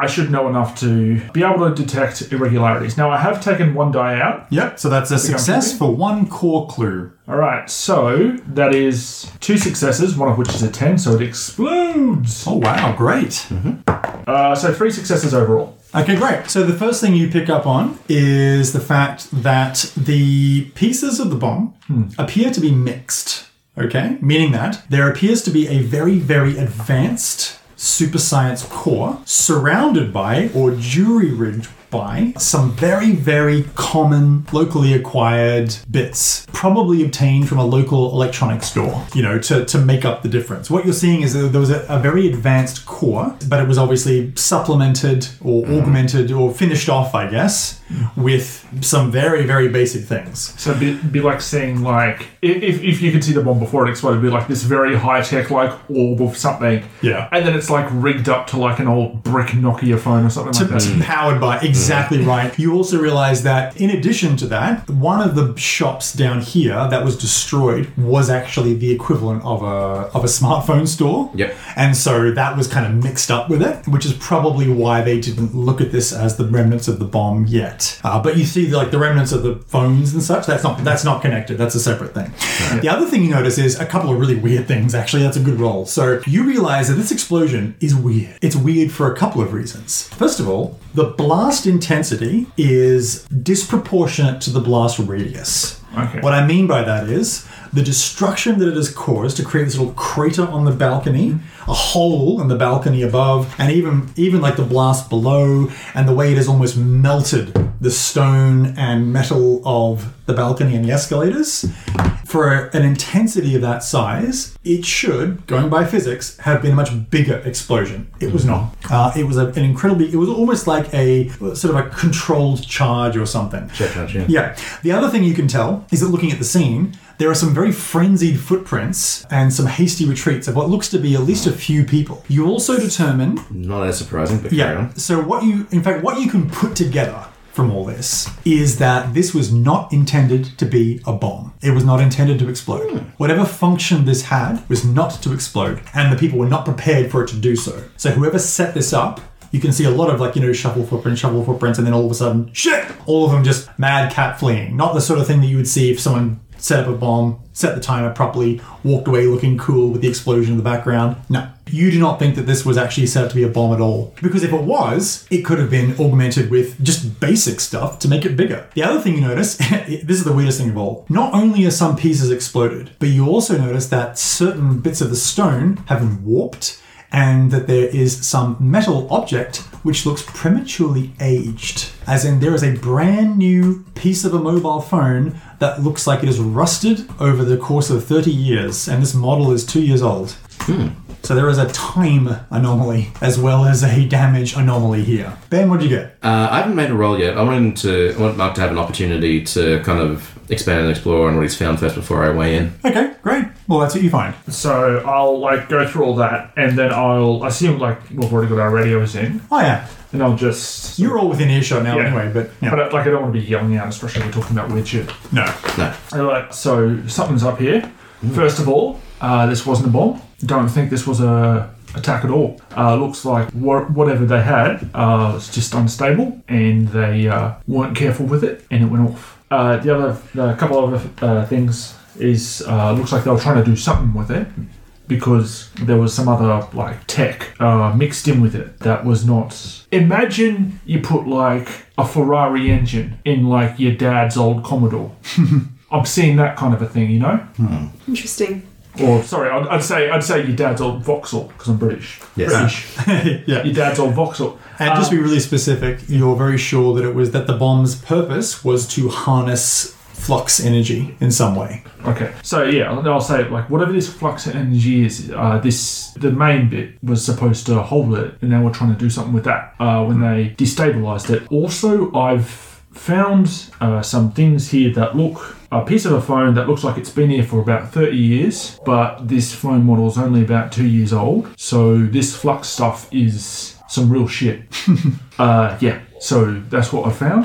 I should know enough to be able to detect irregularities. Now, I have taken one die out. Yep, so that's a success for one core clue. All right, so that is two successes, one of which is a ten, so it explodes. Oh, wow, great. Mm-hmm. Uh, so three successes overall. Okay, great. So the first thing you pick up on is the fact that the pieces of the bomb hmm. appear to be mixed, okay? Meaning that there appears to be a very, very advanced... super science core, surrounded by or jury-rigged by some very, very common locally acquired bits, probably obtained from a local electronics store, you know, to, to make up the difference. What you're seeing is that there was a, a very advanced core, but it was obviously supplemented or mm. augmented or finished off, I guess, with some very, very basic things. So it'd be, it'd be like seeing, like, if, if you could see the bomb before it exploded, it'd be like this very high-tech, like, orb of something. Yeah. And then it's, like, rigged up to, like, an old brick Nokia phone or something to, like that. Powered by... Exactly right. You also realize that in addition to that, one of the shops down here that was destroyed was actually the equivalent of a of a smartphone store. Yep. And so that was kind of mixed up with it, which is probably why they didn't look at this as the remnants of the bomb yet. Uh, but you see, like the remnants of the phones and such. That's not that's not connected. That's a separate thing. Right. The other thing you notice is a couple of really weird things. Actually, that's a good roll. So you realize that this explosion is weird. It's weird for a couple of reasons. First of all, the blast intensity is disproportionate to the blast radius. Okay. What I mean by that is the destruction that it has caused to create this little crater on the balcony, mm-hmm. a hole in the balcony above, and even even like the blast below, and the way it has almost melted the stone and metal of the balcony and the escalators. For a, an intensity of that size, it should, going by physics, have been a much bigger explosion. It was not. Uh, it was a, an incredibly... It was almost like a sort of a controlled charge or something. Check charge, yeah. Yeah. The other thing you can tell is that looking at the scene... there are some very frenzied footprints and some hasty retreats of what looks to be at least a few people. You also determine... Not as surprising, but yeah, carry on. So what you... In fact, what you can put together from all this is that this was not intended to be a bomb. It was not intended to explode. Mm. Whatever function this had was not to explode, and the people were not prepared for it to do so. So whoever set this up, you can see a lot of, like, you know, shuffle footprints, shovel footprints, and then all of a sudden, shit! All of them just mad cat fleeing. Not the sort of thing that you would see if someone set up a bomb, set the timer properly, walked away looking cool with the explosion in the background. No. You do not think that this was actually set up to be a bomb at all. Because if it was, it could have been augmented with just basic stuff to make it bigger. The other thing you notice, this is the weirdest thing of all, not only are some pieces exploded, but you also notice that certain bits of the stone have been warped, and that there is some metal object which looks prematurely aged. As in, there is a brand new piece of a mobile phone that looks like it is rusted over the course of thirty years, and this model is two years old. Hmm. So there is a time anomaly as well as a damage anomaly here. Ben, what did you get? Uh, I haven't made a roll yet. I wanted to, I want Mark to have an opportunity to kind of expand and explore on what he's found first before I weigh in. Okay, great. Well, that's what you find. So I'll like go through all that, and then I'll assume like we've already got our radios in. Oh yeah. And I'll just... You're all within earshot now, yeah. anyway, but... Yeah. But, like, I don't want to be yelling out, especially when we're talking about weird shit. No. No. Like, so, something's up here. Ooh. First of all, uh, this wasn't a bomb. Don't think this was a attack at all. Uh, looks like wh- whatever they had uh, was just unstable, and they uh, weren't careful with it, and it went off. Uh, the other... A couple of uh, things is... Uh, looks like they were trying to do something with it, because there was some other, like, tech uh, mixed in with it that was not... Imagine you put, like, a Ferrari engine in, like, your dad's old Commodore. I've seen that kind of a thing, you know? Hmm. Interesting. Or, sorry, I'd, I'd say I'd say your dad's old Vauxhall, because I'm British. Yes. British. Yeah. Your dad's old Vauxhall. And um, just to be really specific, you're very sure that it was that the bomb's purpose was to harness... flux energy in some way. Okay. So, yeah, I'll say, like, whatever this flux energy is, uh, this the main bit was supposed to hold it, and they were trying to do something with that uh, when they destabilised it. Also, I've found uh, some things here that look... A piece of a phone that looks like it's been here for about thirty years, but this phone model is only about two years old. So, this flux stuff is some real shit. uh, yeah. So, that's what I found.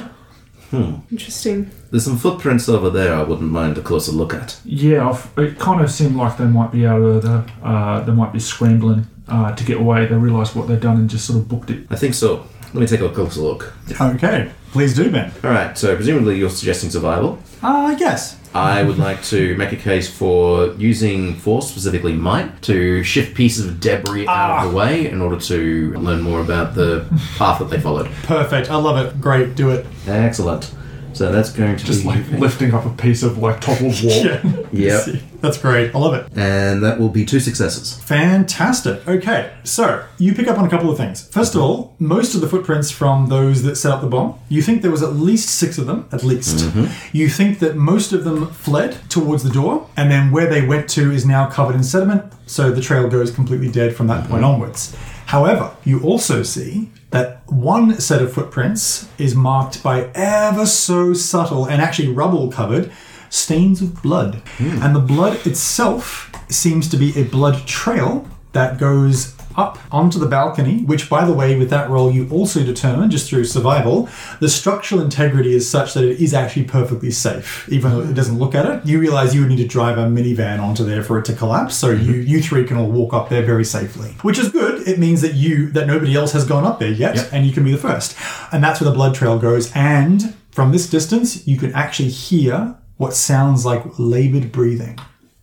Hmm. Interesting. There's some footprints over there I wouldn't mind a closer look at. Yeah, I've, it kind of seemed like they might be out of the... Uh, they might be scrambling uh, to get away. They realised what they'd done and just sort of booked it. I think so. Let me take a closer look. Okay. Please do, Ben. All right. So presumably you're suggesting survival? Uh, yes. I would like to make a case for using force, specifically might, to shift pieces of debris ah. out of the way in order to learn more about the path that they followed. Perfect. I love it. Great. Do it. Excellent. So that's going to just be... Just like lifting up a piece of like toppled wall. Yeah. Yep. That's great. I love it. And that will be two successes. Fantastic. Okay. So you pick up on a couple of things. First of all, most of the footprints from those that set up the bomb, you think there was at least six of them, at least. Mm-hmm. You think that most of them fled towards the door, and then where they went to is now covered in sediment, so the trail goes completely dead from that mm-hmm. point onwards. However, you also see that one set of footprints is marked by ever so subtle and actually rubble-covered stains of blood. Mm. And the blood itself seems to be a blood trail that goes up onto the balcony, which, by the way, with that roll you also determine, just through survival, the structural integrity is such that it is actually perfectly safe. Even though it doesn't look at it, you realise you would need to drive a minivan onto there for it to collapse, so you, you three can all walk up there very safely. Which is good. It means that you, that nobody else has gone up there yet, yep. and you can be the first. And that's where the blood trail goes, and from this distance, you can actually hear what sounds like laboured breathing.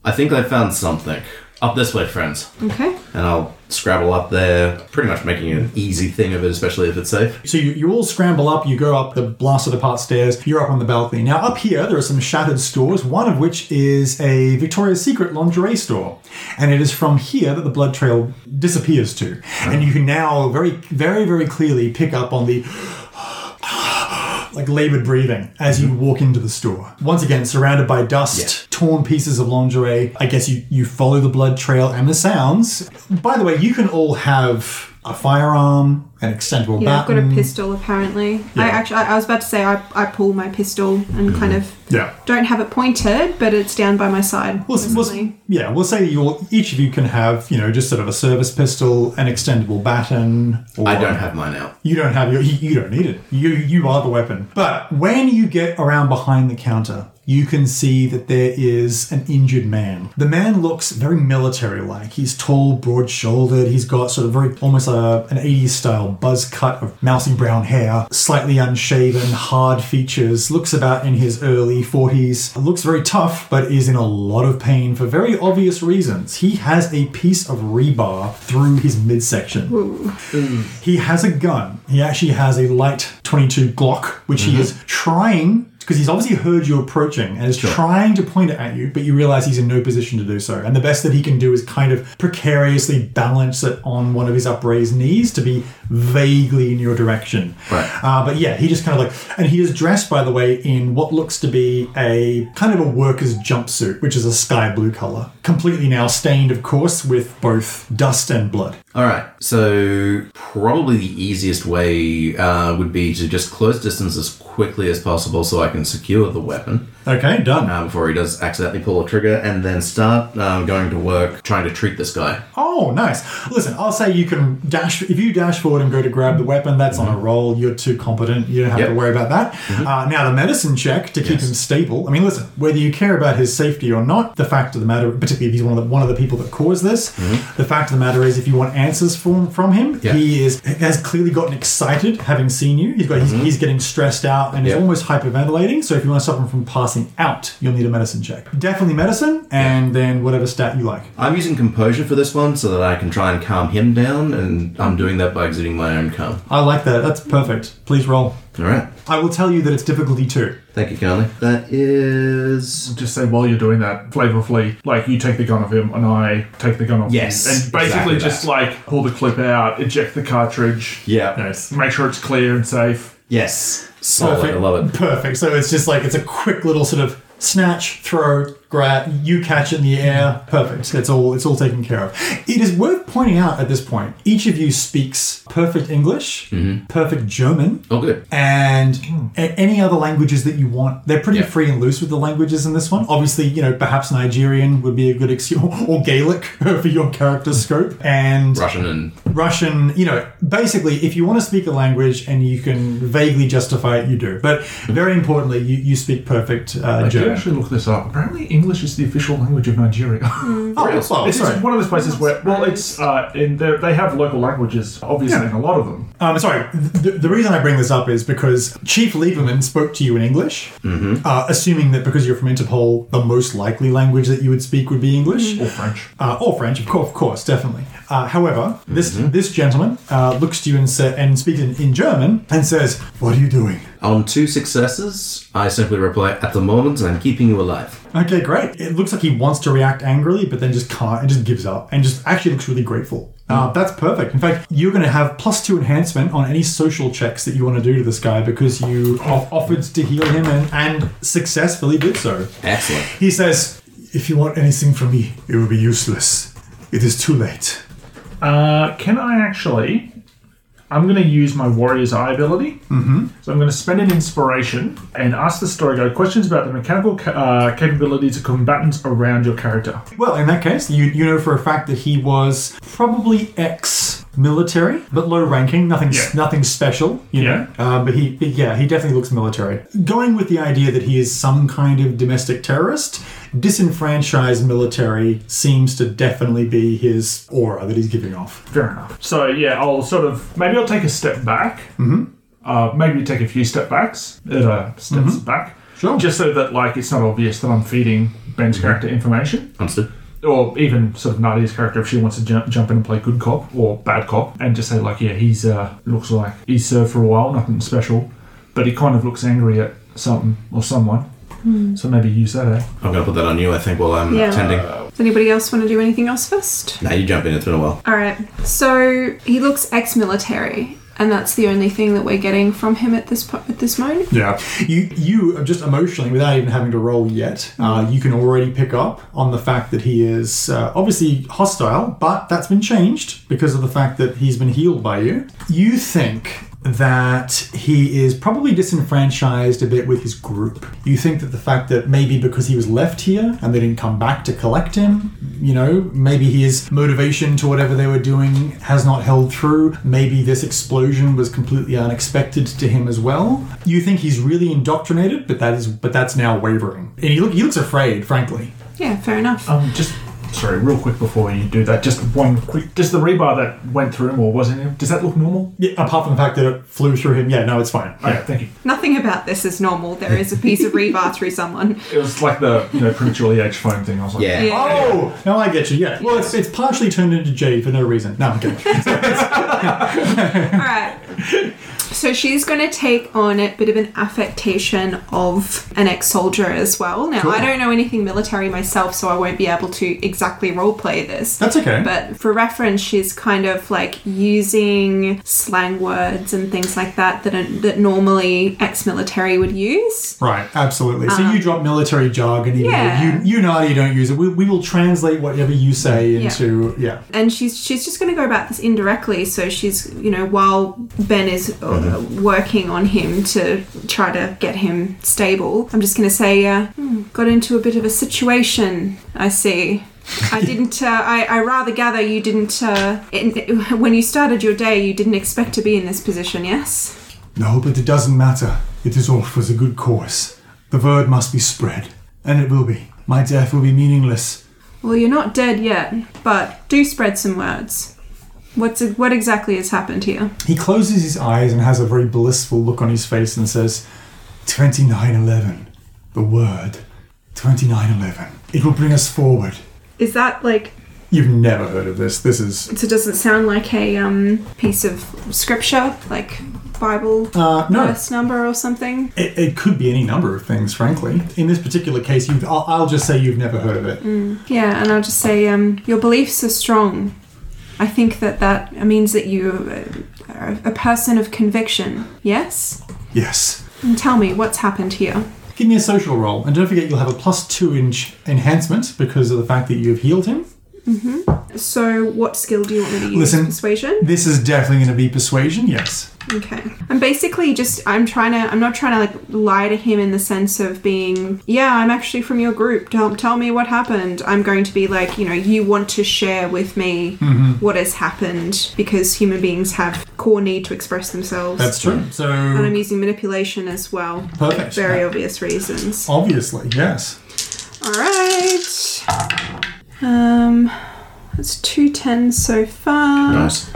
I think I found something. Up this way, friends. Okay. And I'll scrabble up there, pretty much making an easy thing of it, especially if it's safe. So you, you all scramble up, you go up the blasted apart stairs, you're up on the balcony. Now, up here, there are some shattered stores, one of which is a Victoria's Secret lingerie store. And it is from here that the blood trail disappears to. Oh. And you can now very, very, very clearly pick up on the... like laboured breathing as you walk into the store. Once again, surrounded by dust, yeah. torn pieces of lingerie. I guess you, you follow the blood trail and the sounds. By the way, you can all have a firearm, an extendable yeah, baton. Yeah, I've got a pistol, apparently. Yeah. I actually, I, I was about to say I, I pull my pistol and mm. kind of yeah. don't have it pointed, but it's down by my side. We'll, we'll, yeah, we'll say you'll, each of you can have, you know, just sort of a service pistol, an extendable baton. Or I don't have mine out. You don't have your, you, you don't need it. You, you are the weapon. But when you get around behind the counter, you can see that there is an injured man. The man looks very military-like. He's tall, broad-shouldered. He's got sort of very, almost a, an eighties-style buzz cut of mousy brown hair, slightly unshaven, hard features, looks about in his early forties, looks very tough, but is in a lot of pain for very obvious reasons. He has a piece of rebar through his midsection. Ooh. He has a gun. He actually has a light twenty-two Glock, which mm-hmm. he is trying... because he's obviously heard you approaching and is sure. trying to point it at you, but you realise he's in no position to do so. And the best that he can do is kind of precariously balance it on one of his upraised knees to be vaguely in your direction. Right. Uh, but yeah, he just kind of like... And he is dressed, by the way, in what looks to be a kind of a worker's jumpsuit, which is a sky blue colour. Completely now stained, of course, with both dust and blood. All right. So probably the easiest way uh, would be to just close distance as quickly as possible so I can secure the weapon. Okay, done. Uh, before he does accidentally pull a trigger, and then start um, going to work trying to treat this guy. Oh, nice. Listen, I'll say you can dash... If you dash forward and go to grab the weapon, that's mm-hmm. on a roll. You're too competent. You don't have yep. to worry about that. Mm-hmm. Uh, now, the medicine check to keep yes. him stable. I mean, listen, whether you care about his safety or not, the fact of the matter, particularly if he's one of the, one of the people that caused this, mm-hmm. the fact of the matter is if you want answers from, from him, yep. he is has clearly gotten excited having seen you. He's got mm-hmm. he's, he's getting stressed out and yep. is almost hyperventilating. So if you want to stop him from passing out, you'll need a medicine check. Definitely medicine, and yeah. then whatever stat you like. I'm using composure for this one so that I can try and calm him down, and I'm doing that by exiting my own calm. I like that. That's perfect. Please roll. All right. I will tell you that it's difficulty two. Thank you, Carly. That is... Just say while you're doing that, flavorfully, like, you take the gun off him and I take the gun off yes, him. Yes. And basically exactly just, that. like, pull the clip out, eject the cartridge. Yeah. You know, make sure it's clear and safe. Yes. Solid. Perfect. I love it. Perfect. So it's just like, it's a quick little sort of snatch, throw, grab, you catch it in the air. Perfect. It's all it's all taken care of. It is worth pointing out at this point, each of you speaks perfect English, mm-hmm. perfect German, oh, good. and mm. a- any other languages that you want. They're pretty yep. free and loose with the languages in this one. Obviously, you know, perhaps Nigerian would be a good excuse, or Gaelic for your character scope. And Russian and... Russian, you know, basically, if you want to speak a language and you can vaguely justify it, you do. But very importantly, you, you speak perfect uh, German. I actually look this up. Apparently, English is the official language of Nigeria. Mm. Oh, well, sorry. It's one of those places where, well, it's uh, in there, they have local languages, obviously, yeah. in a lot of them. Um, sorry, the, the reason I bring this up is because Chief Lieberman spoke to you in English, mm-hmm. uh, assuming that because you're from Interpol, the most likely language that you would speak would be English. Mm-hmm. Or French. Uh, or French, of course, of course definitely. Uh, however, mm-hmm. this this gentleman uh, looks to you and, sa- and speaks in, in German and says, "What are you doing?" On two successes, I simply reply, "At the moment, I'm keeping you alive." Okay, great. It looks like he wants to react angrily, but then just can't and just gives up and just actually looks really grateful. Uh, that's perfect. In fact, you're going to have plus two enhancement on any social checks that you want to do to this guy because you offered to heal him and, and successfully did so. Excellent. He says, "If you want anything from me, it will be useless. It is too late." Uh, can I actually... I'm going to use my Warrior's Eye ability. Mm-hmm. So I'm going to spend an inspiration and ask the story guide questions about the mechanical ca- uh, capabilities of combatants around your character. Well, in that case, you you know for a fact that he was probably ex-military, but low-ranking, nothing yeah. nothing special. You yeah. know? Uh, but he, yeah, he definitely looks military. Going with the idea that he is some kind of domestic terrorist, disenfranchised military seems to definitely be his aura that he's giving off. Fair enough. So, yeah, I'll sort of... Maybe I'll take a step back. Mm-hmm. Uh, maybe take a few step backs. Uh, steps mm-hmm. back. Sure. Just so that, like, it's not obvious that I'm feeding Ben's mm-hmm. character information. Understood. Or even sort of Nadia's character if she wants to jump, jump in and play good cop or bad cop and just say, like, yeah, he's uh, looks like he's served for a while, nothing special, but he kind of looks angry at something or someone. Mm. So maybe use that, eh? I'm going to put that on you, I think, while I'm yeah. attending. Does anybody else want to do anything else first? No, you jump in. It's been a while. All right. So he looks ex-military. and that's the only thing that we're getting from him at this po- at this moment. Yeah, you you just emotionally, without even having to roll yet, uh, you can already pick up on the fact that he is uh, obviously hostile, but that's been changed because of the fact that he's been healed by you. You think that he is probably disenfranchised a bit with his group. You think that the fact that maybe because he was left here and they didn't come back to collect him, you know, maybe his motivation to whatever they were doing has not held through. Maybe this explosion was completely unexpected to him as well. You think he's really indoctrinated, but that is, but that's now wavering. And he, look, he looks afraid, frankly. Yeah, fair enough. Um, just... Sorry, real quick before you do that, just one quick... Does the rebar that went through him or wasn't him, does that look normal? Yeah, apart from the fact that it flew through him, yeah, no, it's fine. Okay, yeah. Thank you. Nothing about this is normal. There is a piece of rebar through someone. It was like the, you know, prematurely aged foam thing. I was like, yeah. yeah. Oh, now I get you, yeah. Well, it's, it's partially turned into J for no reason. No, I'm kidding. All right. So she's going to take on a bit of an affectation of an ex-soldier as well. Now, cool. I don't know anything military myself, so I won't be able to exactly roleplay this. That's okay. But for reference, she's kind of like using slang words and things like that that, are, that normally ex-military would use. Right, absolutely. So um, you drop military jargon. Even yeah. You, you know you don't use it. We, we will translate whatever you say into... Yeah. yeah. And she's she's just going to go about this indirectly. So she's, you know, while Ben is... Oh, working on him to try to get him stable. I'm just going to say, uh, hmm, got into a bit of a situation, I see. I didn't, uh, I, I rather gather you didn't, uh, it, when you started your day, you didn't expect to be in this position, yes? No, but it doesn't matter. It is all for the good cause. The word must be spread, and it will be. My death will be meaningless. Well, you're not dead yet, but do spread some words. What's what exactly has happened here? He closes his eyes and has a very blissful look on his face and says, twenty-nine eleven, the word, twenty-nine eleven. It will bring us forward. Is that like... You've never heard of this. This is... So does it sound like a um, piece of scripture, like Bible uh, no. verse number or something? It, it could be any number of things, frankly. In this particular case, you've, I'll, I'll just say you've never heard of it. Mm. Yeah, and I'll just say, um, your beliefs are strong. I think that that means that you are a person of conviction, yes? Yes. And tell me, what's happened here? Give me a social roll. And don't forget, you'll have a plus two inch enhancement because of the fact that you've healed him. Mm-hmm. So what skill do you want me to use? Listen, persuasion? This is definitely going to be persuasion, yes. Okay. I'm basically just, I'm trying to, I'm not trying to like lie to him in the sense of being, yeah, I'm actually from your group. Tell, tell me what happened. I'm going to be like, you know, you want to share with me mm-hmm. what has happened because human beings have core need to express themselves. That's true. So, and I'm using manipulation as well. Perfect. For very yeah. obvious reasons. Obviously, yes. All right. Um, that's two tens so far. Nice.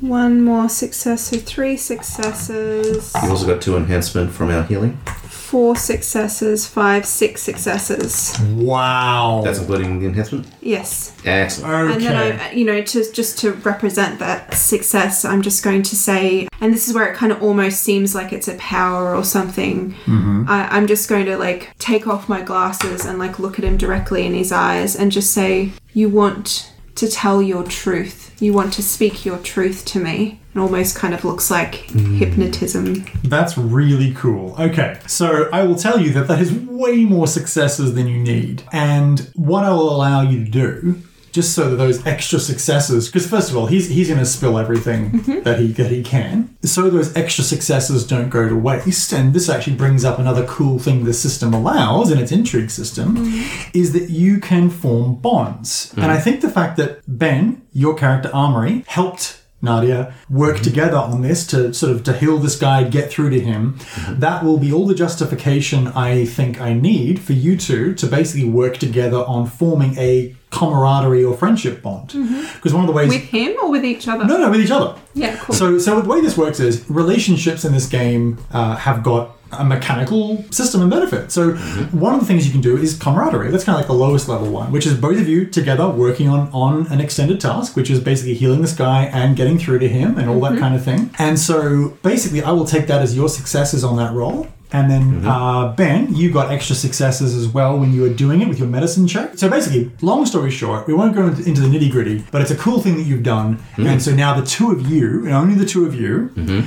One more success, so three successes. You also got two enhancement from our healing. Four successes, five, six successes. Wow. That's including the enhancement? Yes. Excellent. Okay. And then, I, you know, to, just to represent that success, I'm just going to say, and this is where it kind of almost seems like it's a power or something. Mm-hmm. I, I'm just going to, like, take off my glasses and, like, look at him directly in his eyes and just say, you want... to tell your truth. You want to speak your truth to me. It almost kind of looks like mm. hypnotism. That's really cool. Okay, so I will tell you that that is way more successes than you need. And what I will allow you to do, just so that those extra successes, because first of all, he's he's going to spill everything mm-hmm. that he that he can, so those extra successes don't go to waste. And this actually brings up another cool thing the system allows in its intrigue system, mm-hmm. is that you can form bonds. Mm-hmm. And I think the fact that Ben, your character Armory, helped Nadia work mm-hmm. together on this to sort of to heal this guy, get through to him, mm-hmm. that will be all the justification I think I need for you two to basically work together on forming a camaraderie or friendship bond. Because mm-hmm. one of the ways... With him or with each other? No, no, with each other. Yeah, cool. So, so the way this works is relationships in this game uh, have got a mechanical system and benefit. So mm-hmm. one of the things you can do is camaraderie. That's kind of like the lowest level one, which is both of you together working on, on an extended task, which is basically healing this guy and getting through to him and all mm-hmm. that kind of thing. And so basically I will take that as your successes on that role. And then, mm-hmm. uh, Ben, you got extra successes as well when you were doing it with your medicine check. So basically, long story short, we won't go into the nitty-gritty, but it's a cool thing that you've done. Mm-hmm. And so now the two of you, and only the two of you, mm-hmm.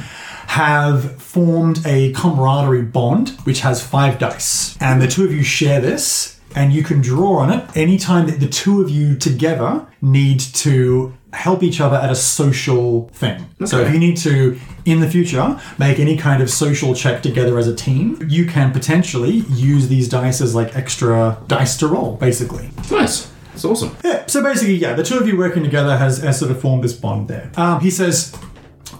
have formed a camaraderie bond, which has five dice. And the two of you share this, and you can draw on it anytime that the two of you together need to help each other at a social thing. Okay. So if you need to, in the future, make any kind of social check together as a team, you can potentially use these dice as like extra dice to roll, basically. Nice. That's awesome. Yeah. So basically, yeah, the two of you working together has, has sort of formed this bond there. Um, he says,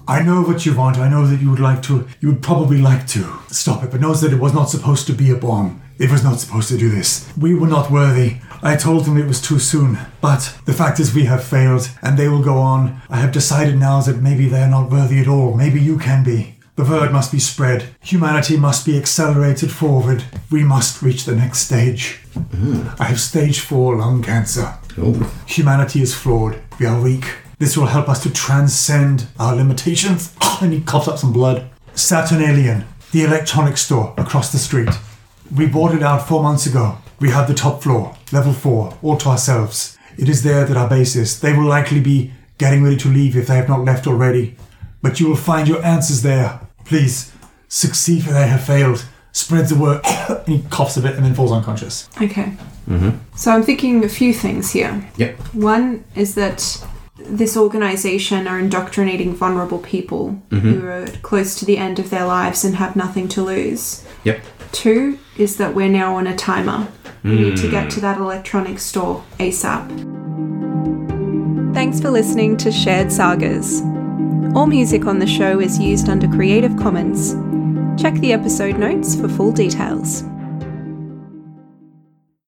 I know what you want. I know that you would like to, you would probably like to stop it, but knows that it was not supposed to be a bomb. It was not supposed to do this. We were not worthy. I told them it was too soon, but the fact is we have failed, and they will go on. I have decided now that maybe they are not worthy at all. Maybe you can be. The word must be spread. Humanity must be accelerated forward. We must reach the next stage. Mm. I have stage four lung cancer. Oh. Humanity is flawed. We are weak. This will help us to transcend our limitations. And he coughs up some blood. Saturn Alien, the electronics store across the street. We bought it out four months ago. We have the top floor, level four, all to ourselves. It is there that our base is. They will likely be getting ready to leave if they have not left already. But you will find your answers there. Please, succeed for they have failed. Spread the word. And he coughs a bit and then falls unconscious. Okay. Mm-hmm. So I'm thinking a few things here. Yep. One is that this organization are indoctrinating vulnerable people mm-hmm. who are close to the end of their lives and have nothing to lose. Yep. Two is that we're now on a timer. We need to get to that electronics store ASAP. Thanks for listening to Shared Sagas. All music on the show is used under Creative Commons. Check the episode notes for full details.